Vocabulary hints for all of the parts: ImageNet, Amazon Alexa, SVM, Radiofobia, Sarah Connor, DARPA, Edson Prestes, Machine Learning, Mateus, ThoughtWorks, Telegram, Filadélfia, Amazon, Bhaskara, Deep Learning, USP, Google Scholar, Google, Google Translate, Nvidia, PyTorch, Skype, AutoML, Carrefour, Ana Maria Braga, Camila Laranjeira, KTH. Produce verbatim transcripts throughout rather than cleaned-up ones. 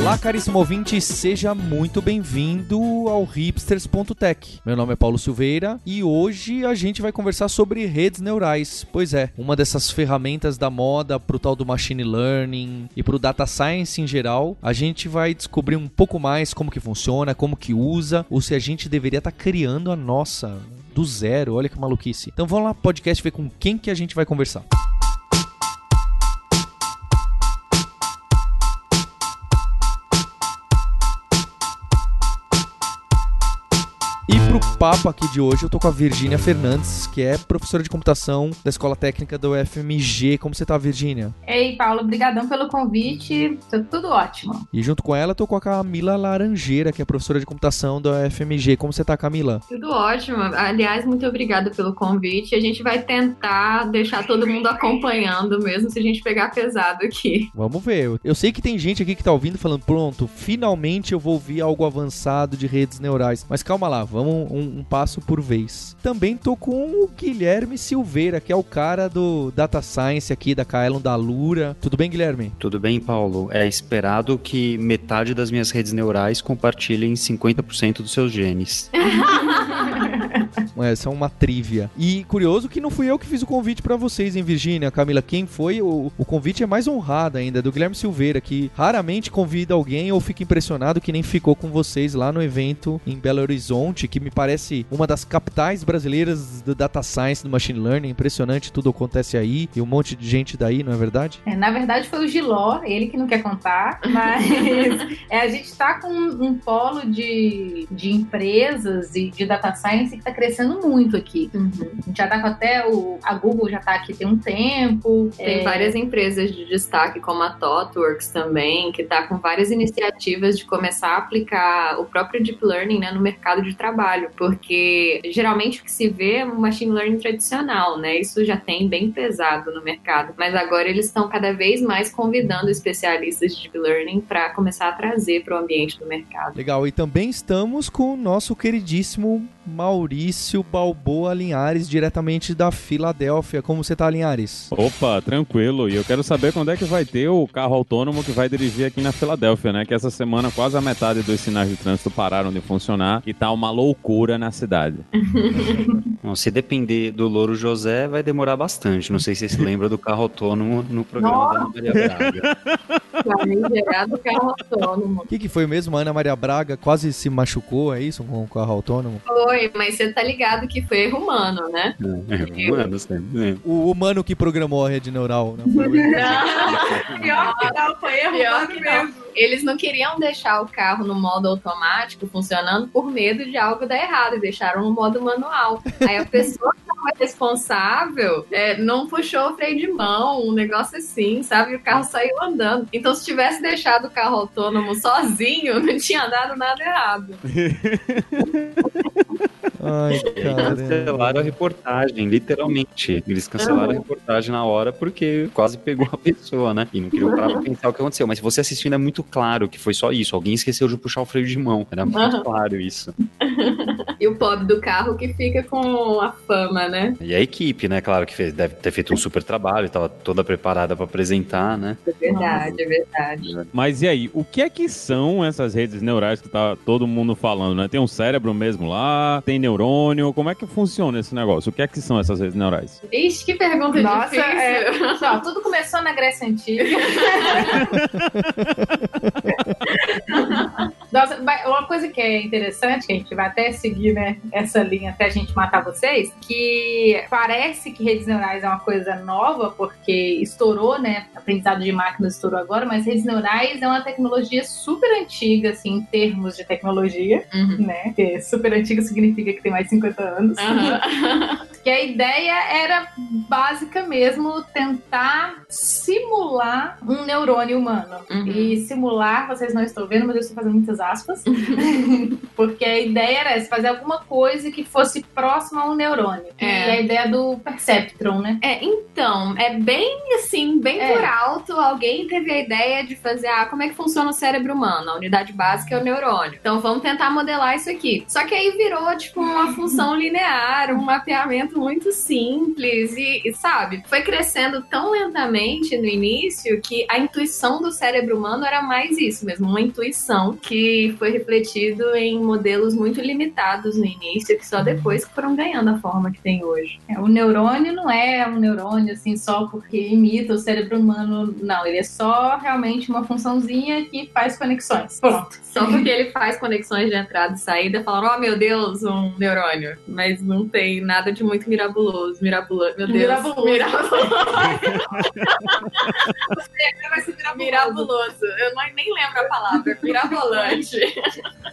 Olá, caríssimo ouvinte, seja muito bem-vindo ao hipsters ponto tech. Meu nome é Paulo Silveira e hoje a gente vai conversar sobre redes neurais. Pois é, uma dessas ferramentas da moda pro tal do machine learning e pro data science em geral. A gente vai descobrir um pouco mais como que funciona, como que usa, ou se a gente deveria estar tá criando a nossa do zero. Olha que maluquice. Então vamos lá, podcast, ver com quem que a gente vai conversar. Pro papo aqui de hoje, eu tô com a Virgínia Fernandes, que é professora de computação da Escola Técnica da U F M G. Como você tá, Virgínia? Ei, Paulo, obrigadão pelo convite, tô tudo ótimo. E junto com ela, eu tô com a Camila Laranjeira, que é professora de computação da U F M G. Como você tá, Camila? Tudo ótimo. Aliás, muito obrigada pelo convite. A gente vai tentar deixar todo mundo acompanhando, mesmo se a gente pegar pesado aqui. Vamos ver. Eu sei que tem gente aqui que tá ouvindo falando, pronto, finalmente eu vou ouvir algo avançado de redes neurais. Mas calma lá, vamos Um, um passo por vez. Também tô com o Guilherme Silveira, que é o cara do Data Science aqui da Caelum, da Alura. Tudo bem, Guilherme? Tudo bem, Paulo. É esperado que metade das minhas redes neurais compartilhem cinquenta por cento dos seus genes. Essa é uma trívia. E curioso que não fui eu que fiz o convite pra vocês, hein, Virgínia? Camila, quem foi? O, o convite é mais honrado ainda, do Guilherme Silveira, que raramente convida alguém ou fica impressionado que nem ficou com vocês lá no evento em Belo Horizonte, que me parece uma das capitais brasileiras do Data Science, do Machine Learning. Impressionante, tudo acontece aí e um monte de gente daí, não é verdade? É, na verdade foi o Giló, ele que não quer contar, mas é, a gente tá com um polo de, de empresas e de Data Science que tá crescendo muito aqui. Uhum. A gente já tá com até o... A Google já tá aqui tem um tempo. Tem é... várias empresas de destaque, como a ThoughtWorks também, que tá com várias iniciativas de começar a aplicar o próprio Deep Learning, né, no mercado de trabalho, porque geralmente o que se vê é o Machine Learning tradicional, né? Isso já tem bem pesado no mercado. Mas agora eles estão cada vez mais convidando especialistas de Deep Learning para começar a trazer para o ambiente do mercado. Legal. E também estamos com o nosso queridíssimo Maurício Balboa Linhares, diretamente da Filadélfia. Como você tá, Linhares? Opa, tranquilo. E eu quero saber quando é que vai ter o carro autônomo que vai dirigir aqui na Filadélfia, né? Que essa semana quase a metade dos sinais de trânsito pararam de funcionar e tá uma loucura na cidade. Bom, se depender do Louro José, vai demorar bastante. Não sei se você se lembra do carro autônomo no programa Nossa. da Ana Maria Braga. Vai gerar do carro autônomo. O que, que foi mesmo? A Ana Maria Braga quase se machucou, é isso? Com o carro autônomo? Foi, mas você tá ligado que foi erro humano, né? É, humano, sempre. O humano que programou a rede neural. Não, foi não. Pior que não, foi erro Pior humano que mesmo. Não. Eles não queriam deixar o carro no modo automático funcionando por medo de algo dar errado e deixaram no modo manual. Aí a pessoa que estava responsável é, não puxou o freio de mão, um negócio assim, sabe? E o carro saiu andando. Então, se tivesse deixado o carro autônomo sozinho, não tinha dado nada errado. Ai, cara. Eles cancelaram a reportagem, literalmente. Eles cancelaram a reportagem na hora porque quase pegou a pessoa, né? E não queria parar pra pensar o que aconteceu. Mas se você assistindo é muito claro que foi só isso. Alguém esqueceu de puxar o freio de mão. Era muito claro isso. E o pobre do carro que fica com a fama, né? E a equipe, né? Claro que fez, deve ter feito um super trabalho, tava toda preparada pra apresentar, né? É verdade, é verdade. Mas e aí, o que é que são essas redes neurais que tá todo mundo falando, né? Tem um cérebro mesmo lá, tem neurônio, como é que funciona esse negócio? O que é que são essas redes neurais? Ixi, que pergunta Nossa, difícil. É... Só, tudo começou na Grécia Antiga. Nossa, uma coisa que é interessante, que a gente vai até seguir, né, essa linha até a gente matar vocês, que parece que redes neurais é uma coisa nova, porque estourou, né, aprendizado de máquinas estourou agora, mas redes neurais é uma tecnologia super antiga, assim, em termos de tecnologia, uhum. né, que super antiga significa que tem mais de cinquenta anos. Uhum. E a ideia era básica mesmo, tentar simular um neurônio humano. Uhum. E simular, vocês não estão vendo, mas eu estou fazendo muitas aspas. Uhum. Porque a ideia era essa, fazer alguma coisa que fosse próxima a um neurônio. É. E a ideia do perceptron, né? É, então, é bem assim, bem é. por alto, alguém teve a ideia de fazer, ah, como é que funciona o cérebro humano? A unidade básica é o neurônio. Então vamos tentar modelar isso aqui. Só que aí virou, tipo, uma função linear, um mapeamento muito simples e, e, sabe, foi crescendo tão lentamente no início que a intuição do cérebro humano era mais isso mesmo, uma intuição que foi refletido em modelos muito limitados no início, que só depois que foram ganhando a forma que tem hoje. É, o neurônio não é um neurônio, assim, só porque imita o cérebro humano, não, ele é só realmente uma funçãozinha que faz conexões. Pronto. Só porque ele faz conexões de entrada e saída, falaram, oh meu Deus, um neurônio, mas não tem nada de muito mirabuloso, mirabuloso, meu Deus. Mirabuloso. Mirabuloso. mirabuloso. mirabuloso. Eu não, nem lembro a palavra. Mirabolante.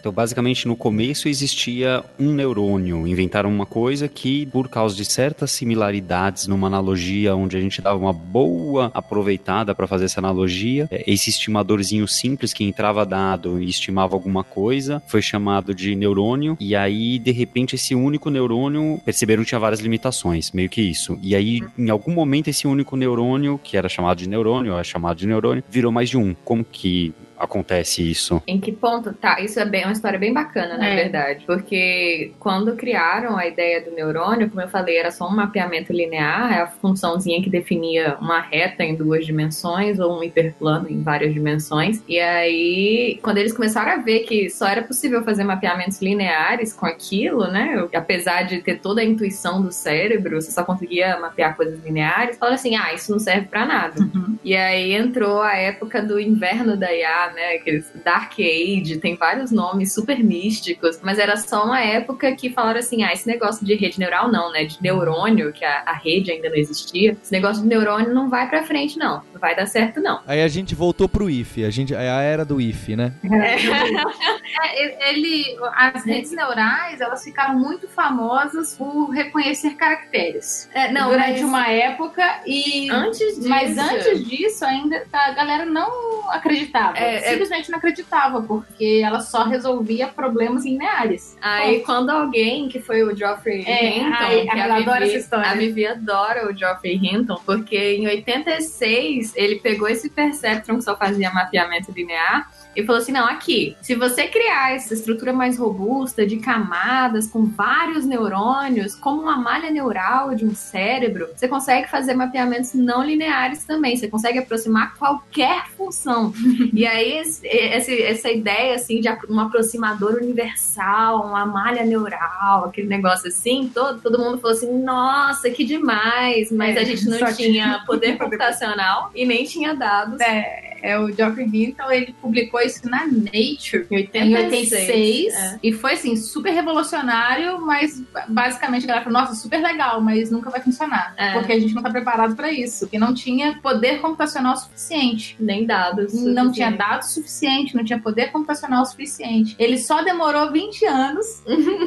Então, basicamente, no começo existia um neurônio. Inventaram uma coisa que, por causa de certas similaridades numa analogia, onde a gente dava uma boa aproveitada para fazer essa analogia, esse estimadorzinho simples que entrava dado e estimava alguma coisa, foi chamado de neurônio. E aí, de repente, esse único neurônio, perceberam que tinha várias limitações, meio que isso. E aí, em algum momento, esse único neurônio, que era chamado de neurônio, é chamado de neurônio, virou mais de um. Como que acontece isso? Em que ponto? Tá, isso é bem, uma história bem bacana, na é. verdade. Porque quando criaram a ideia do neurônio, como eu falei, era só um mapeamento linear, é a funçãozinha que definia uma reta em duas dimensões ou um hiperplano em várias dimensões. E aí, quando eles começaram a ver que só era possível fazer mapeamentos lineares com aquilo, né? Apesar de ter toda a intuição do cérebro, você só conseguia mapear coisas lineares. Falaram assim, ah, isso não serve pra nada. Uhum. E aí entrou a época do inverno da I A, né, aqueles Dark Age, tem vários nomes super místicos, mas era só uma época que falaram assim, ah, esse negócio de rede neural não, né, de neurônio, que a, a rede ainda não existia, esse negócio de neurônio não vai pra frente não, não vai dar certo não. Aí a gente voltou pro I F, a gente, a era do I F, né? É, ele, as redes neurais, elas ficaram muito famosas por reconhecer caracteres. É, não, durante mas... uma época e... Antes disso... Mas antes disso ainda, a galera não acreditava. É, simplesmente não acreditava, porque ela só resolvia problemas lineares. Aí, Bom, quando alguém, que foi o Geoffrey é, Hinton, ai, que a, a, Vivi, essa história. a Vivi adora o Geoffrey Hinton, porque em oitenta e seis ele pegou esse perceptron que só fazia mapeamento linear e falou assim, não, aqui, se você criar essa estrutura mais robusta, de camadas, com vários neurônios, como uma malha neural de um cérebro, você consegue fazer mapeamentos não lineares também, você consegue aproximar qualquer função. E aí, esse, essa ideia, assim, de um aproximador universal, uma malha neural, aquele negócio assim, todo, todo mundo falou assim, nossa, que demais, mas é, a gente não tinha, tinha poder computacional e nem tinha dados. É, é o Geoffrey Hinton, ele publicou isso na Nature, em oitenta e seis, é. e foi, assim, super revolucionário, mas basicamente a galera falou, nossa, super legal, mas nunca vai funcionar, é. porque a gente não tá preparado pra isso, porque não tinha poder computacional suficiente. Nem dados. Não tinha dados suficiente, não tinha poder computacional suficiente. Ele só demorou vinte anos,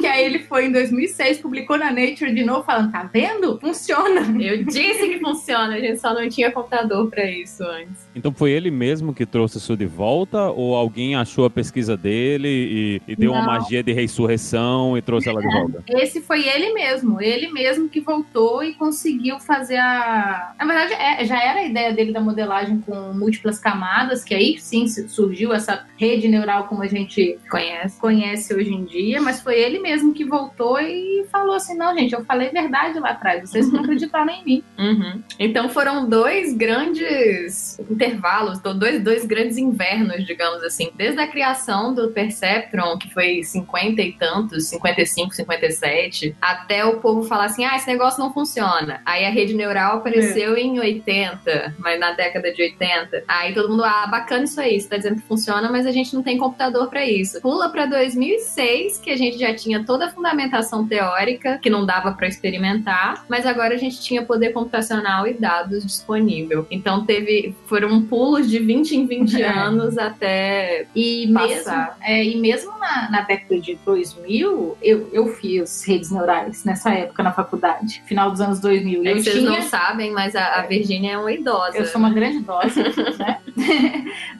que aí ele foi em dois mil e seis, publicou na Nature de novo, falando, tá vendo? Funciona! Eu disse que funciona, a gente só não tinha computador pra isso antes. Então foi ele mesmo que trouxe isso de volta, ou alguém achou a pesquisa dele e, e deu não. uma magia de ressurreição e trouxe ela de volta? Esse foi ele mesmo, ele mesmo que voltou e conseguiu fazer a... Na verdade, é, já era a ideia dele da modelagem com múltiplas camadas, que aí sim surgiu essa rede neural como a gente conhece, conhece hoje em dia, mas foi ele mesmo que voltou e falou assim, não, gente, eu falei verdade lá atrás, vocês não acreditaram em mim. Uhum. Então foram dois grandes intervalos, dois, dois grandes invernos, digamos assim, desde a criação do perceptron, que foi cinquenta e tantos, cinquenta e cinco, cinquenta e sete, até o povo falar assim, ah, esse negócio não funciona. Aí a rede neural apareceu é. em oitenta, mas na década de oitenta. Aí todo mundo, ah, bacana isso aí, você tá dizendo que funciona, mas a gente não tem computador pra isso. Pula pra dois mil e seis, que a gente já tinha toda a fundamentação teórica, que não dava pra experimentar, mas agora a gente tinha poder computacional e dados disponível. Então teve, foram pulos de vinte em vinte anos até né, e passar. Mesmo, é, e mesmo na, na década de dois mil, eu, eu fiz redes neurais nessa época na faculdade, final dos anos dois mil. É, eu vocês tinha... não sabem, mas a, a Virgínia é uma idosa. Eu sou uma grande idosa, né?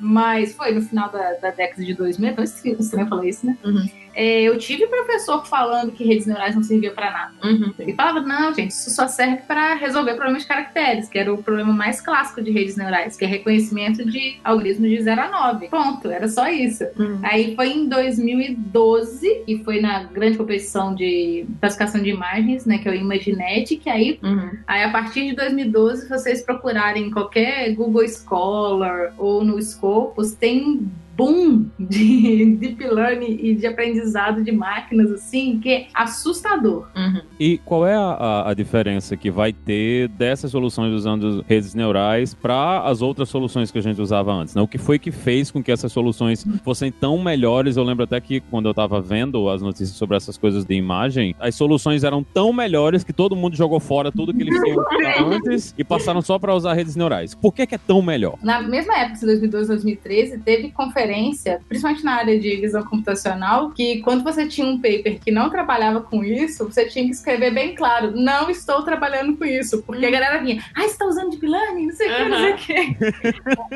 Mas foi no final da, da década de dois mil, então estranho falar isso, né? Uhum. É, eu tive professor falando que redes neurais não servia pra nada. Uhum. Ele falava, não, gente, isso só serve pra resolver problemas de caracteres, que era o problema mais clássico de redes neurais, que é reconhecimento de algoritmos de zero a nove. Ponto, era só isso. Uhum. Aí foi em dois mil e doze, e foi na grande competição de classificação de imagens, né, que é o ImageNet, que aí, uhum. aí a partir de dois mil e doze, se vocês procurarem em qualquer Google Scholar ou no Scopus, tem... boom de deep learning e de aprendizado de máquinas, assim, que é assustador. Uhum. E qual é a, a diferença que vai ter dessas soluções usando redes neurais para as outras soluções que a gente usava antes, né? O que foi que fez com que essas soluções fossem tão melhores? Eu lembro até que quando eu estava vendo as notícias sobre essas coisas de imagem, as soluções eram tão melhores que todo mundo jogou fora tudo que eles tinham antes e passaram só para usar redes neurais. Por que que é tão melhor? Na mesma época, de dois mil e doze, dois mil e treze, teve conferência, principalmente na área de visão computacional, que quando você tinha um paper que não trabalhava com isso, você tinha que escrever bem claro, não estou trabalhando com isso, porque hum. a galera vinha, ah, você está usando deep learning, não sei o uhum. que, não sei o que.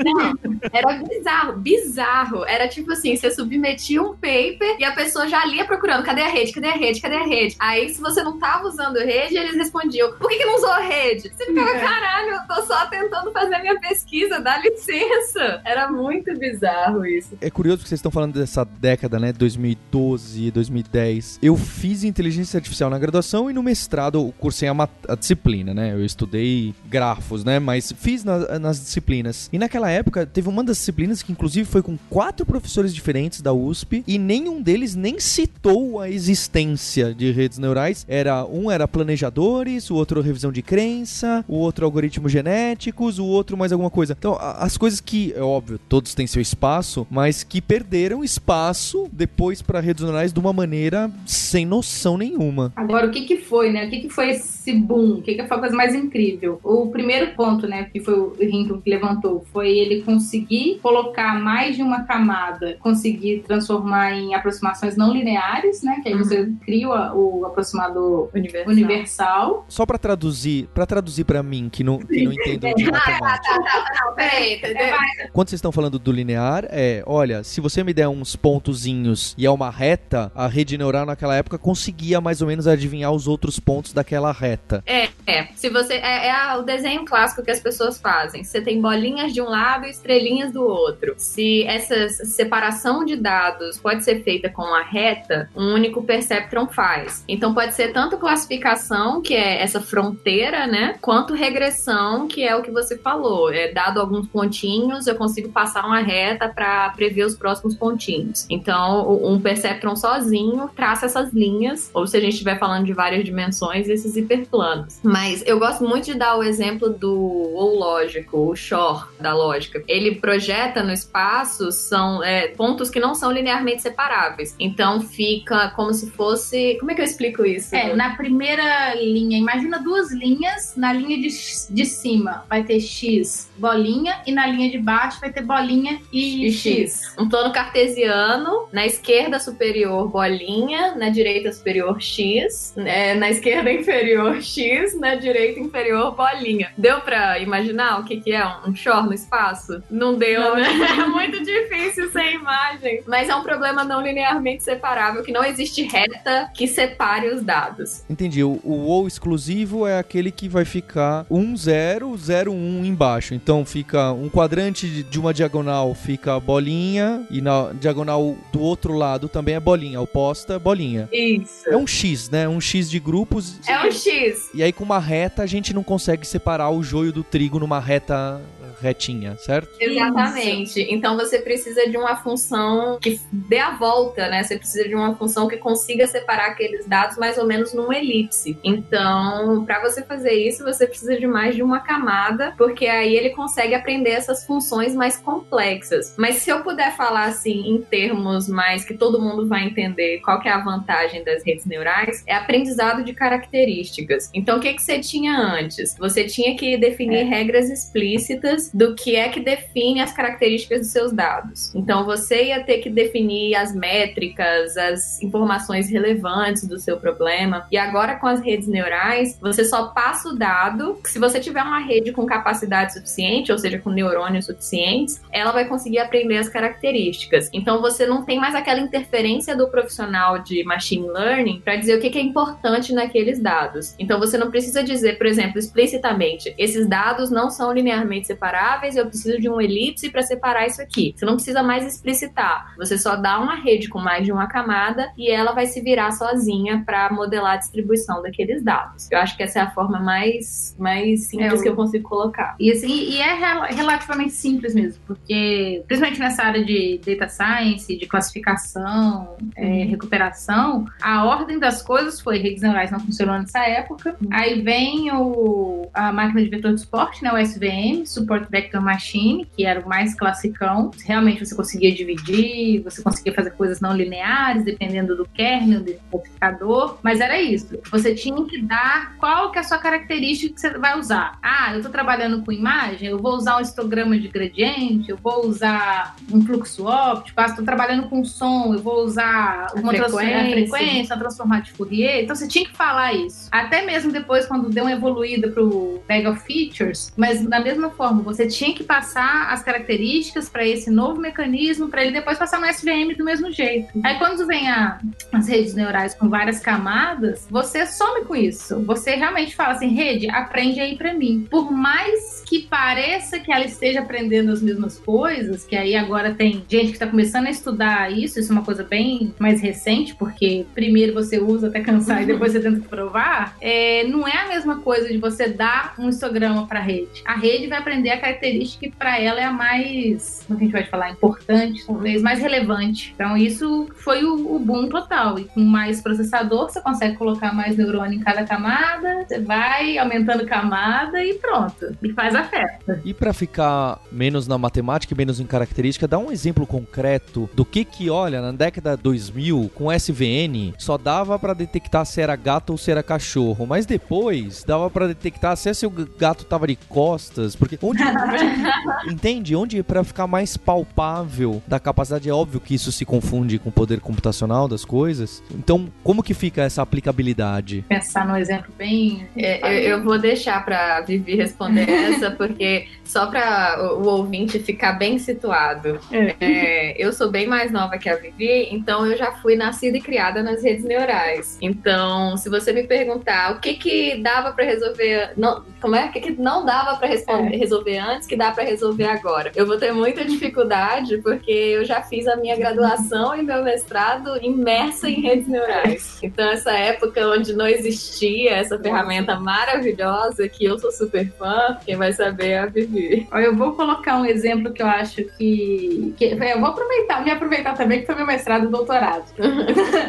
Não, era bizarro, bizarro. Era tipo assim, você submetia um paper e a pessoa já ali ia procurando, cadê a rede, cadê a rede, cadê a rede? Aí, se você não estava usando rede, eles respondiam, por que que não usou a rede? Você ficava, caralho, eu tô só tentando fazer a minha pesquisa, dá licença. Era muito bizarro isso. É curioso que vocês estão falando dessa década, né? dois mil e doze, dois mil e dez. Eu fiz inteligência artificial na graduação e no mestrado eu cursei a, mat- a disciplina, né? Eu estudei grafos, né? Mas fiz na- nas disciplinas. E naquela época teve uma das disciplinas que inclusive foi com quatro professores diferentes da U S P e nenhum deles nem citou a existência de redes neurais. Era, um era planejadores, o outro revisão de crença, o outro algoritmos genéticos, o outro mais alguma coisa. Então, a- as coisas que, é óbvio, todos têm seu espaço, mas que perderam espaço depois para redes neurais de uma maneira sem noção nenhuma. Agora, o que que foi, né? O que que foi esse boom? O que que foi a coisa mais incrível? O primeiro ponto, né, que foi o Hinton que levantou, foi ele conseguir colocar mais de uma camada, conseguir transformar em aproximações não lineares, né, que aí você uhum. cria o aproximador universal. universal. Só para traduzir, para traduzir para mim, que não, que não entendo de matemática. Não, não, não, não, peraí, entendeu? Quando vocês estão falando do linear, é olha, se você me der uns pontozinhos e é uma reta, a rede neural naquela época conseguia mais ou menos adivinhar os outros pontos daquela reta. É, é. Se você, é, é o desenho clássico que as pessoas fazem. Você tem bolinhas de um lado e estrelinhas do outro. Se essa separação de dados pode ser feita com uma reta, um único perceptron faz. Então pode ser tanto classificação, que é essa fronteira, né, quanto regressão, que é o que você falou. É, dado alguns pontinhos, eu consigo passar uma reta para prever os próximos pontinhos. Então, um perceptron sozinho traça essas linhas, ou se a gente estiver falando de várias dimensões, esses hiperplanos. Mas eu gosto muito de dar o exemplo do ou lógico, o Shor da lógica. Ele projeta no espaço são é, pontos que não são linearmente separáveis. Então, fica como se fosse... Como é que eu explico isso? É, na primeira linha, imagina duas linhas, na linha de, de cima vai ter X bolinha e na linha de baixo vai ter bolinha e, e X. Um plano cartesiano, na esquerda superior bolinha, na direita superior X, né? Na esquerda inferior X, na direita inferior bolinha. Deu pra imaginar o que que é um Shor no espaço? Não deu, não, né? É muito difícil sem imagem. Mas é um problema não linearmente separável, que não existe reta que separe os dados. Entendi. O ou exclusivo é aquele que vai ficar um, zero, zero, um embaixo. Então fica um quadrante de uma diagonal, fica a bolinha, e na diagonal do outro lado também é bolinha, oposta é bolinha. Isso. É um X, né? Um X de grupos. É um X. E aí com uma reta a gente não consegue separar o joio do trigo numa reta retinha, certo? Exatamente. Isso. Então você precisa de uma função que dê a volta, né? Você precisa de uma função que consiga separar aqueles dados mais ou menos numa elipse. Então, para você fazer isso, você precisa de mais de uma camada, porque aí ele consegue aprender essas funções mais complexas. Mas se eu puder falar assim em termos mais que todo mundo vai entender qual que é a vantagem das redes neurais, é aprendizado de características. Então, o que que você tinha antes? Você tinha que definir é. regras explícitas do que é que define as características dos seus dados. Então, você ia ter que definir as métricas, as informações relevantes do seu problema. E agora, com as redes neurais, você só passa o dado. Se você tiver uma rede com capacidade suficiente, ou seja, com neurônios suficientes, ela vai conseguir aprender as características. Então, você não tem mais aquela interferência do profissional de machine learning para dizer o que é importante naqueles dados. Então, você não precisa dizer, por exemplo, explicitamente, esses dados não são linearmente separáveis, eu preciso de um elipse para separar isso aqui. Você não precisa mais explicitar. Você só dá uma rede com mais de uma camada e ela vai se virar sozinha para modelar a distribuição daqueles dados. Eu acho que essa é a forma mais, mais simples é, que eu consigo colocar. E, assim, e é rel- relativamente simples mesmo, porque principalmente nessa área de data science, de classificação, é, recuperação, a ordem das coisas foi redes neurais não funcionou nessa época, uhum. Aí vem o, a máquina de vetor de suporte, né, o S V M, Support Vector Machine, que era o mais classicão. Realmente você conseguia dividir, você conseguia fazer coisas não lineares, dependendo do kernel, do identificador, mas era isso. Você tinha que dar qual que é a sua característica que você vai usar. Ah, eu estou trabalhando com imagem, eu vou usar um histograma de gradiente, eu vou usar um fluxo óptico, ah, estou trabalhando com som, eu vou usar uma a frequência, trans- a frequência, transformada de Fourier. Então você tinha que falar isso. Até mesmo depois, quando deu uma evoluída pro Bag of Features, mas da mesma forma, você tinha que passar as características para esse novo mecanismo, para ele depois passar no S V M do mesmo jeito. Aí quando vem a, as redes neurais com várias camadas, você some com isso. Você realmente fala assim, rede, aprende aí para mim. Por mais que pareça que ela esteja aprendendo as mesmas coisas, que aí agora tem gente que está começando a estudar isso, isso é uma coisa bem mais recente, porque primeiro você usa até cansar e depois você tenta provar, é, não é a mesma coisa de você dar um histograma para a rede. A rede vai aprender a característica que para ela é a mais, como a gente vai falar, importante, talvez, mais relevante. Então isso foi o, o boom total. E com mais processador, você consegue colocar mais neurônio em cada camada, você vai aumentando camada e pronto. E faz a festa. E para ficar menos na matemática e menos em característica, dá um exemplo concreto do que que, olha, na década dois mil, com S V N, só dava para detectar se era gato ou se era cachorro, mas depois dava para detectar se o gato tava de costas, porque onde, onde entende? Onde para ficar mais palpável da capacidade, é óbvio que isso se confunde com o poder computacional das coisas. Então, como que fica essa aplicabilidade? Pensar num exemplo bem... É, eu, eu vou deixar para Vivi responder essa, porque só para o ouvinte ficar bem situado. É. É, eu sou bem mais nova que a Vivi, então eu já fui nascida e criada nas redes neurais. Então, se você me perguntar o que que dava para resolver... Não, como é? O que que não dava para é. resolver antes, que dá para resolver agora? Eu vou ter muita dificuldade, porque eu já fiz a minha graduação e meu mestrado imersa em redes neurais. Então, essa época onde não existia essa ferramenta maravilhosa, que eu sou super fã, quem vai saber é a Vivi. Eu vou colocar um exemplo que eu acho que... que eu vou aproveitar, me aproveitar também, que foi meu mestrado e doutorado.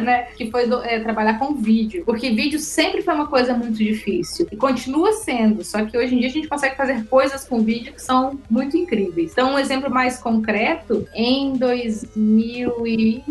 Né? Que foi do, é, trabalhar com vídeo. Porque vídeo sempre foi uma coisa muito difícil. E continua sendo. Só que hoje em dia a gente consegue fazer coisas com vídeo que são muito incríveis. Então, um exemplo mais concreto, em dois mil e...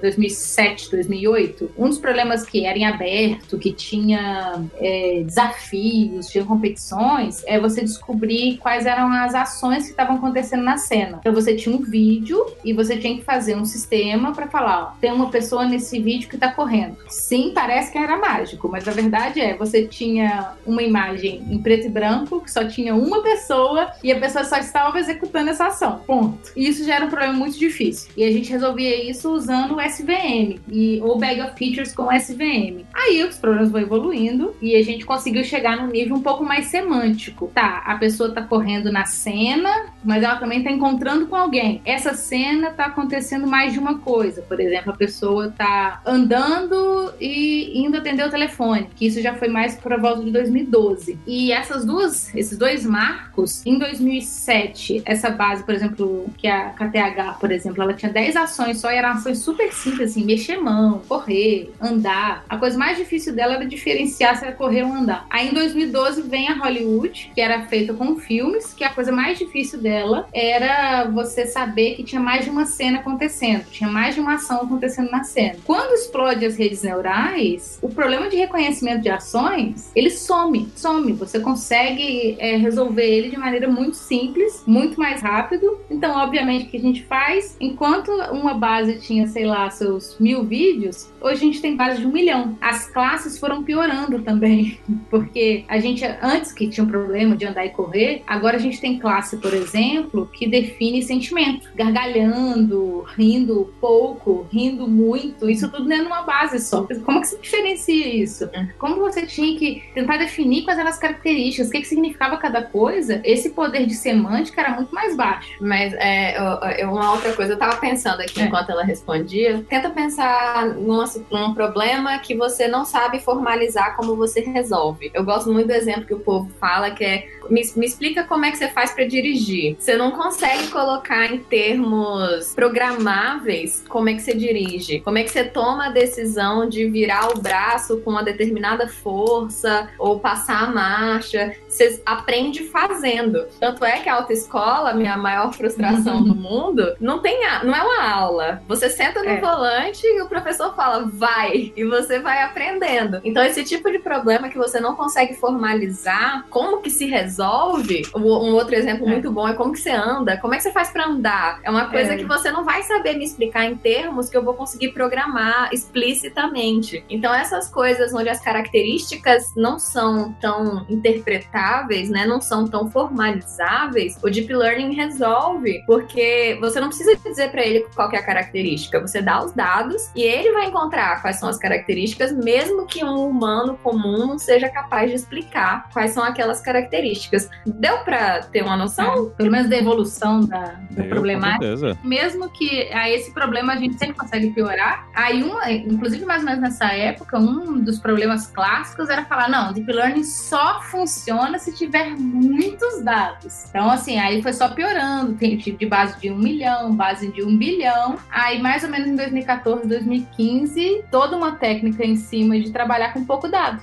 dois mil e sete, dois mil e oito, um dos problemas que era em aberto, que tinha é, desafios, tinha competições, é você descobrir quais eram as ações que estavam acontecendo na cena. Então, você tinha um vídeo e você tinha que fazer um sistema para falar, ó, tem uma pessoa nesse vídeo que tá correndo. Sim, parece que era mágico, mas a verdade é, você tinha uma imagem em preto e branco, que só tinha uma pessoa e a pessoa só estava executando essa ação. Ponto. E isso já era um problema muito difícil. E a gente resolvia isso usando o S V M, e, ou Bag of Features com S V M. Aí os problemas vão evoluindo e a gente conseguiu chegar num nível um pouco mais semântico. Tá, a pessoa tá correndo na cena, mas ela também tá encontrando com alguém. Essa cena tá acontecendo mais de uma coisa. Por exemplo, a pessoa tá andando e indo atender o telefone, que isso já foi mais por volta de dois mil e doze. E essas duas, esses dois marcos, em dois mil e sete, essa base, por exemplo, que a K T H, por exemplo, ela tinha dez ações só, e eram ações super simples, assim, mexer a mão, correr, andar. A coisa mais difícil dela era diferenciar se era correr ou andar. Aí em dois mil e doze vem a Hollywood, que era feita com filmes, que a coisa mais difícil dela era você saber que tinha mais de uma cena acontecendo, tinha mais de uma ação acontecendo na cena. Quando explode as redes neurais, o problema de reconhecimento de ações, ele some, some. Você consegue é, resolver ele de maneira muito simples, muito mais rápido. Então, obviamente, o que a gente faz? Enquanto uma base tinha, sei lá, seus mil vídeos, hoje a gente tem base de um milhão. As classes foram piorando também, porque a gente, antes que tinha um problema de andar e correr, agora a gente tem classe, por exemplo, que define sentimento. Gargalhando, rindo pouco, rindo muito, isso tudo dentro de uma base só. Como que se diferencia isso? Como você tinha que tentar definir quais eram as características, o que, que significava cada coisa, esse poder de semântica era muito mais baixo. Mas é, eu, eu, uma outra coisa, eu tava pensando aqui é. enquanto ela respondia, tenta pensar num, num problema que você não sabe formalizar como você resolve. Eu gosto muito do exemplo que o povo fala, que é, me, me explica como é que você faz pra dirigir. Você não consegue colocar em termos programáveis como é que você dirige, como é que você toma a decisão de virar o braço com uma determinada força ou passar a marcha. Você aprende fazendo. Tanto é que a autoescola, minha maior frustração do mundo, não tem a, não é uma aula. Você senta no é. volante e o professor fala, vai! E você vai aprendendo. Então, esse tipo de problema que você não consegue formalizar, como que se resolve? Um outro exemplo é. muito bom é como que você anda. Como é que você faz pra andar? É uma coisa é. que você não vai saber me explicar em termos que eu vou conseguir programar explicitamente. Então, essas coisas onde as características não são tão interpretáveis, né? Não são tão formalizáveis, o Deep Learning resolve, porque você não precisa dizer pra ele qual que é a característica. Você dá os dados e ele vai encontrar quais são as características, mesmo que um humano comum não seja capaz de explicar quais são aquelas características. Deu pra ter uma noção? Pelo menos da evolução da, da Deu, problemática. Mesmo que a esse problema a gente sempre consegue piorar. Aí, um, inclusive, mais ou menos nessa época, um dos problemas clássicos era falar, não, Deep Learning só funciona se tiver muitos dados. Então, assim, aí foi só piorando. Tem tipo de base de um milhão, base de um bilhão. Aí, mais ou menos em dois mil e quatorze, dois mil e quinze, toda uma técnica em cima de trabalhar com pouco dado.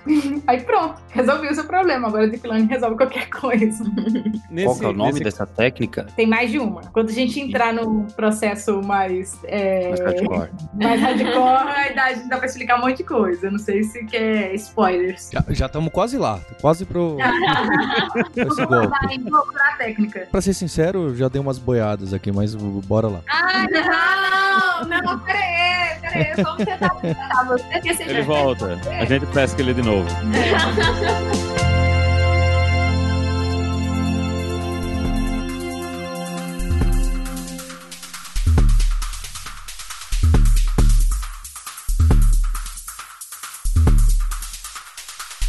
Aí, pronto, resolvi o seu problema. Agora o Deep Learning resolve qualquer coisa. Nesse, Qual que é o nome nesse... dessa técnica? Tem mais de uma. Quando a gente entrar no processo mais... É... Mais hardcore. Mais hardcore, aí dá, dá pra explicar um monte de coisa. Não sei se quer spoilers. Já estamos quase lá. Quase pro... Vou mandar em procurar a técnica. Pra ser sincero, eu já dei umas boiadas aqui, mas bora lá. Ah, não! Não, peraí, peraí. Vamos tentar apresentar você. Que você ele volta. Você. A gente pesca ele de novo.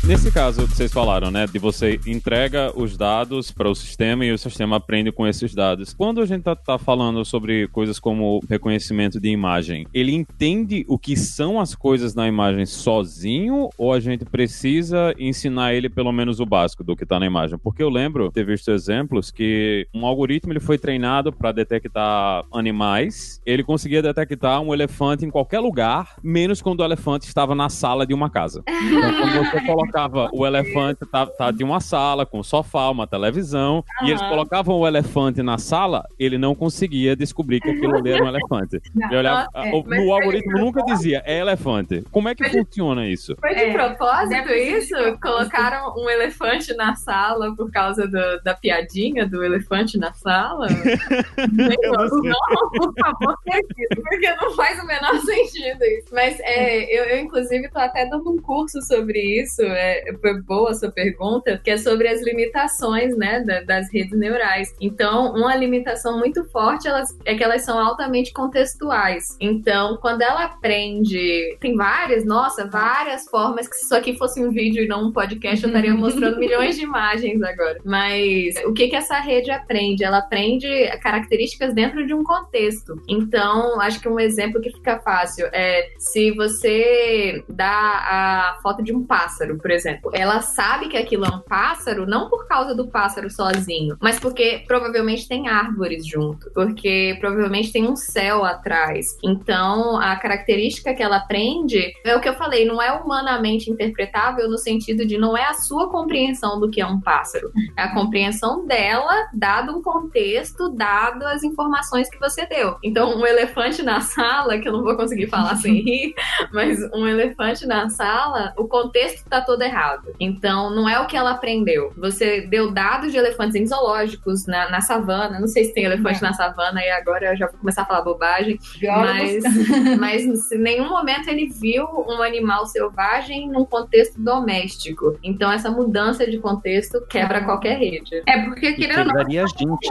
Nesse caso que vocês falaram, né, de você entrega os dados para o sistema e o sistema aprende com esses dados. Quando a gente tá, tá falando sobre coisas como reconhecimento de imagem, ele entende o que são as coisas na imagem sozinho ou a gente precisa ensinar ele pelo menos o básico do que tá na imagem? Porque eu lembro ter visto exemplos que um algoritmo ele foi treinado para detectar animais, ele conseguia detectar um elefante em qualquer lugar, menos quando o elefante estava na sala de uma casa. Então, quando você coloca o elefante tá, tá de uma sala com um sofá, uma televisão, uhum. e eles colocavam o elefante na sala, ele não conseguia descobrir que aquilo ali era um elefante. Não, eu olhava, é, o, o algoritmo nunca dizia, é elefante. Como é que foi, funciona isso? Foi de é, propósito é, isso? Colocaram um elefante na sala por causa do, da piadinha do elefante na sala? Não, não, por favor, porque não faz o menor sentido isso. Mas é, eu, eu, inclusive, tô até dando um curso sobre isso. É, foi boa a sua pergunta, que é sobre as limitações, né, da, das redes neurais. Então, uma limitação muito forte elas, é que elas são altamente contextuais. Então, quando ela aprende, tem várias, nossa, várias formas, que se isso aqui fosse um vídeo e não um podcast, eu estaria mostrando milhões de imagens agora. Mas o que que essa rede aprende? Ela aprende características dentro de um contexto. Então, acho que um exemplo que fica fácil é se você dá a foto de um pássaro, por exemplo, ela sabe que aquilo é um pássaro, não por causa do pássaro sozinho, mas porque provavelmente tem árvores junto, porque provavelmente tem um céu atrás. Então, a característica que ela aprende é o que eu falei, não é humanamente interpretável no sentido de não é a sua compreensão do que é um pássaro. É a compreensão dela, dado um contexto, dado as informações que você deu. Então, um elefante na sala, que eu não vou conseguir falar sem rir, mas um elefante na sala, o contexto está todo errado. Então, não é o que ela aprendeu. Você deu dados de elefantes em zoológicos, na, na savana. Não sei se tem elefante não. na savana, e agora eu já vou começar a falar bobagem. Mas, mas em nenhum momento ele viu um animal selvagem num contexto doméstico. Então, essa mudança de contexto quebra ah. qualquer rede. É, porque querendo ou não... Quebraria a gente.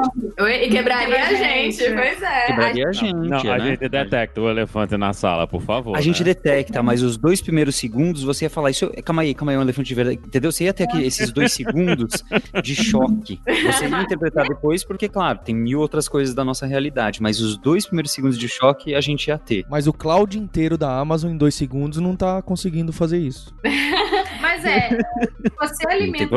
E quebraria a gente, pois é. Quebraria a gente, não, não, né? A gente detecta o elefante na sala, por favor. A gente né? detecta, mas os dois primeiros segundos você ia falar isso... Calma aí, calma aí, um elefante de verdade. Entendeu? Você ia ter aqui esses dois segundos de choque. Você ia interpretar depois, porque, claro, tem mil outras coisas da nossa realidade, mas os dois primeiros segundos de choque a gente ia ter. Mas o cloud inteiro da Amazon em dois segundos não tá conseguindo fazer isso. Mas é, você alimenta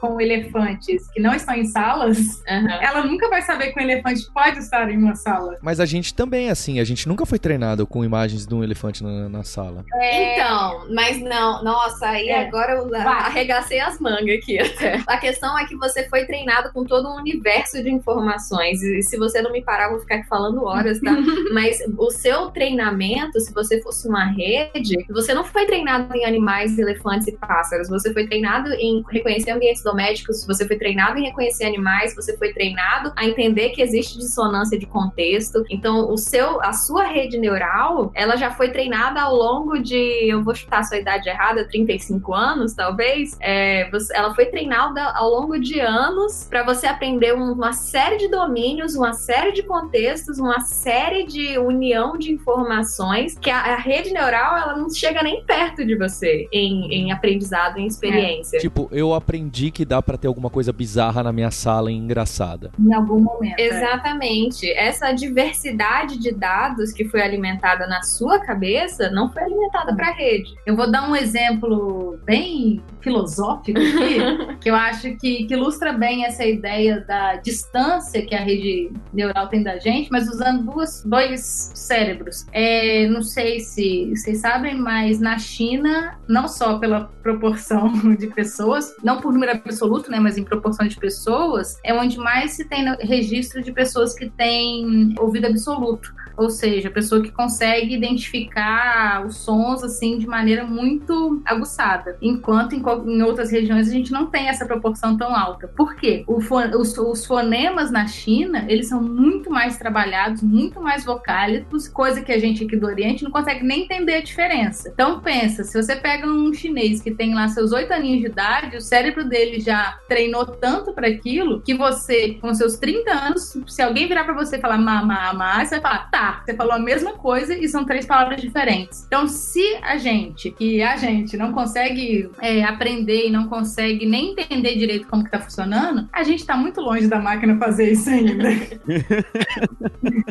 com elefantes que não estão em salas, uhum. ela nunca vai saber que um elefante pode estar em uma sala. Mas a gente também, assim, a gente nunca foi treinado com imagens de um elefante na, na sala. É... Então, mas não, nossa, aí é. agora eu vai. arregacei as mangas aqui até. A questão é que você foi treinado com todo um universo de informações, e se você não me parar, eu vou ficar aqui falando horas, tá? Mas o seu treinamento, se você fosse uma rede, você não foi treinado em animais, elefantes e pássaros, você foi treinado em reconhecer ambientes domésticos, você foi treinado em reconhecer animais, você foi treinado a entender que existe dissonância de contexto. Então, o seu, a sua rede neural, ela já foi treinada ao longo de, eu vou chutar a sua idade errada, trinta e cinco anos, talvez, é, você, ela foi treinada ao longo de anos para você aprender uma série de domínios, uma série de contextos, uma série de união de informações, que a, a rede neural, ela não chega nem perto de você em, em aprendizado, em experiência. É. Tipo, eu aprendi que dá pra ter alguma coisa bizarra na minha sala e engraçada. Em algum momento. Exatamente. É. Essa diversidade de dados que foi alimentada na sua cabeça não foi alimentada hum. pra rede. Eu vou dar um exemplo bem filosófico aqui, que eu acho que, que ilustra bem essa ideia da distância que a rede neural tem da gente, mas usando duas, dois cérebros. É, não sei se vocês sabem, mas na China, não só pela proporção de pessoas, não por número absoluto, né, mas em proporção de pessoas, é onde mais se tem registro de pessoas que têm ouvido absoluto. Ou seja, a pessoa que consegue identificar os sons, assim, de maneira muito aguçada. Enquanto em, em outras regiões a gente não tem essa proporção tão alta. Por quê? O, os, os fonemas na China, eles são muito mais trabalhados, muito mais vocálicos, coisa que a gente aqui do Oriente não consegue nem entender a diferença. Então pensa, se você pega um chinês que tem lá seus oito aninhos de idade, o cérebro dele já treinou tanto para aquilo, que você, com seus trinta anos, se alguém virar para você e falar mamá, mamá, você vai falar, tá, você falou a mesma coisa e são três palavras diferentes. Então, se a gente, que a gente não consegue é, aprender e não consegue nem entender direito como que tá funcionando, a gente tá muito longe da máquina fazer isso ainda.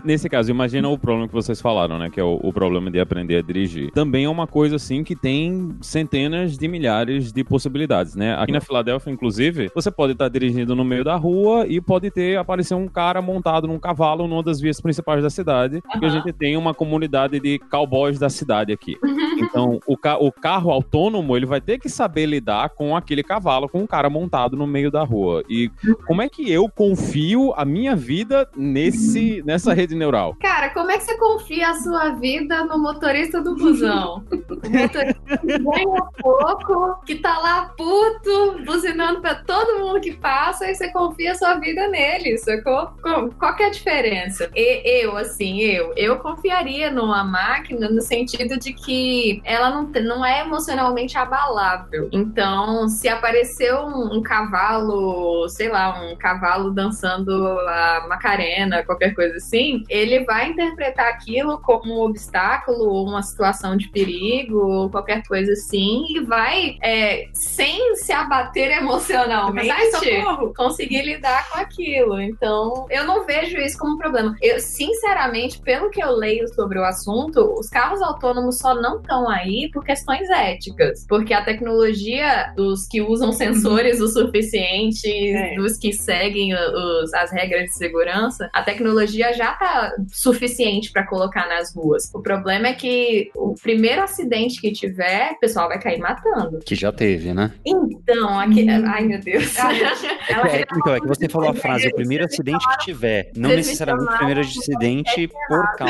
Nesse caso, imagina o problema que vocês falaram, né? Que é o, o problema de aprender a dirigir. Também é uma coisa, assim, que tem centenas de milhares de possibilidades, né? Aqui na Filadélfia, inclusive, você pode estar dirigindo no meio da rua e pode ter, aparecer um cara montado num cavalo numa das vias principais da cidade. Uhum. Que a gente tem uma comunidade de cowboys da cidade aqui. Então, o, ca- o carro autônomo, ele vai ter que saber lidar com aquele cavalo, com um cara montado no meio da rua. E como é que eu confio a minha vida nesse, nessa rede neural? Cara, como é que você confia a sua vida no motorista do busão? O motorista que ganha pouco, que tá lá puto, buzinando pra todo mundo que passa, e você confia a sua vida nele, sacou? Qual que é a diferença? E, eu, assim, eu, eu confiaria numa máquina no sentido de que ela não, não é emocionalmente abalável. Então, se apareceu um, um cavalo, sei lá, um cavalo dançando a Macarena, qualquer coisa assim, ele vai interpretar aquilo como um obstáculo ou uma situação de perigo ou qualquer coisa assim, e vai, é, sem se abater emocionalmente, conseguir lidar com aquilo. Então, eu não vejo isso como um problema. Eu, sinceramente, pelo que eu leio sobre o assunto, os carros autônomos só não estão aí por questões éticas, porque a tecnologia dos que usam sensores o suficiente, é. dos que seguem os, as regras de segurança, a tecnologia já tá suficiente para colocar nas ruas. O problema é que o primeiro acidente que tiver, o pessoal vai cair matando. Que já teve, né? Então, aqui... Hum. Ai, meu Deus. Ah, é, é, então, é que você falou a frase, o primeiro acidente que tiver, não necessariamente o primeiro acidente por causa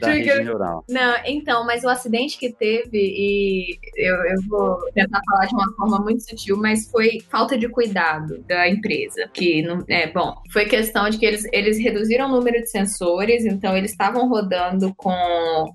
da rede neural. Não, então, mas o acidente que que teve, e eu, eu vou tentar falar de uma forma muito sutil, mas foi falta de cuidado da empresa, que não, é, bom, foi questão de que eles, eles reduziram o número de sensores, então eles estavam rodando com,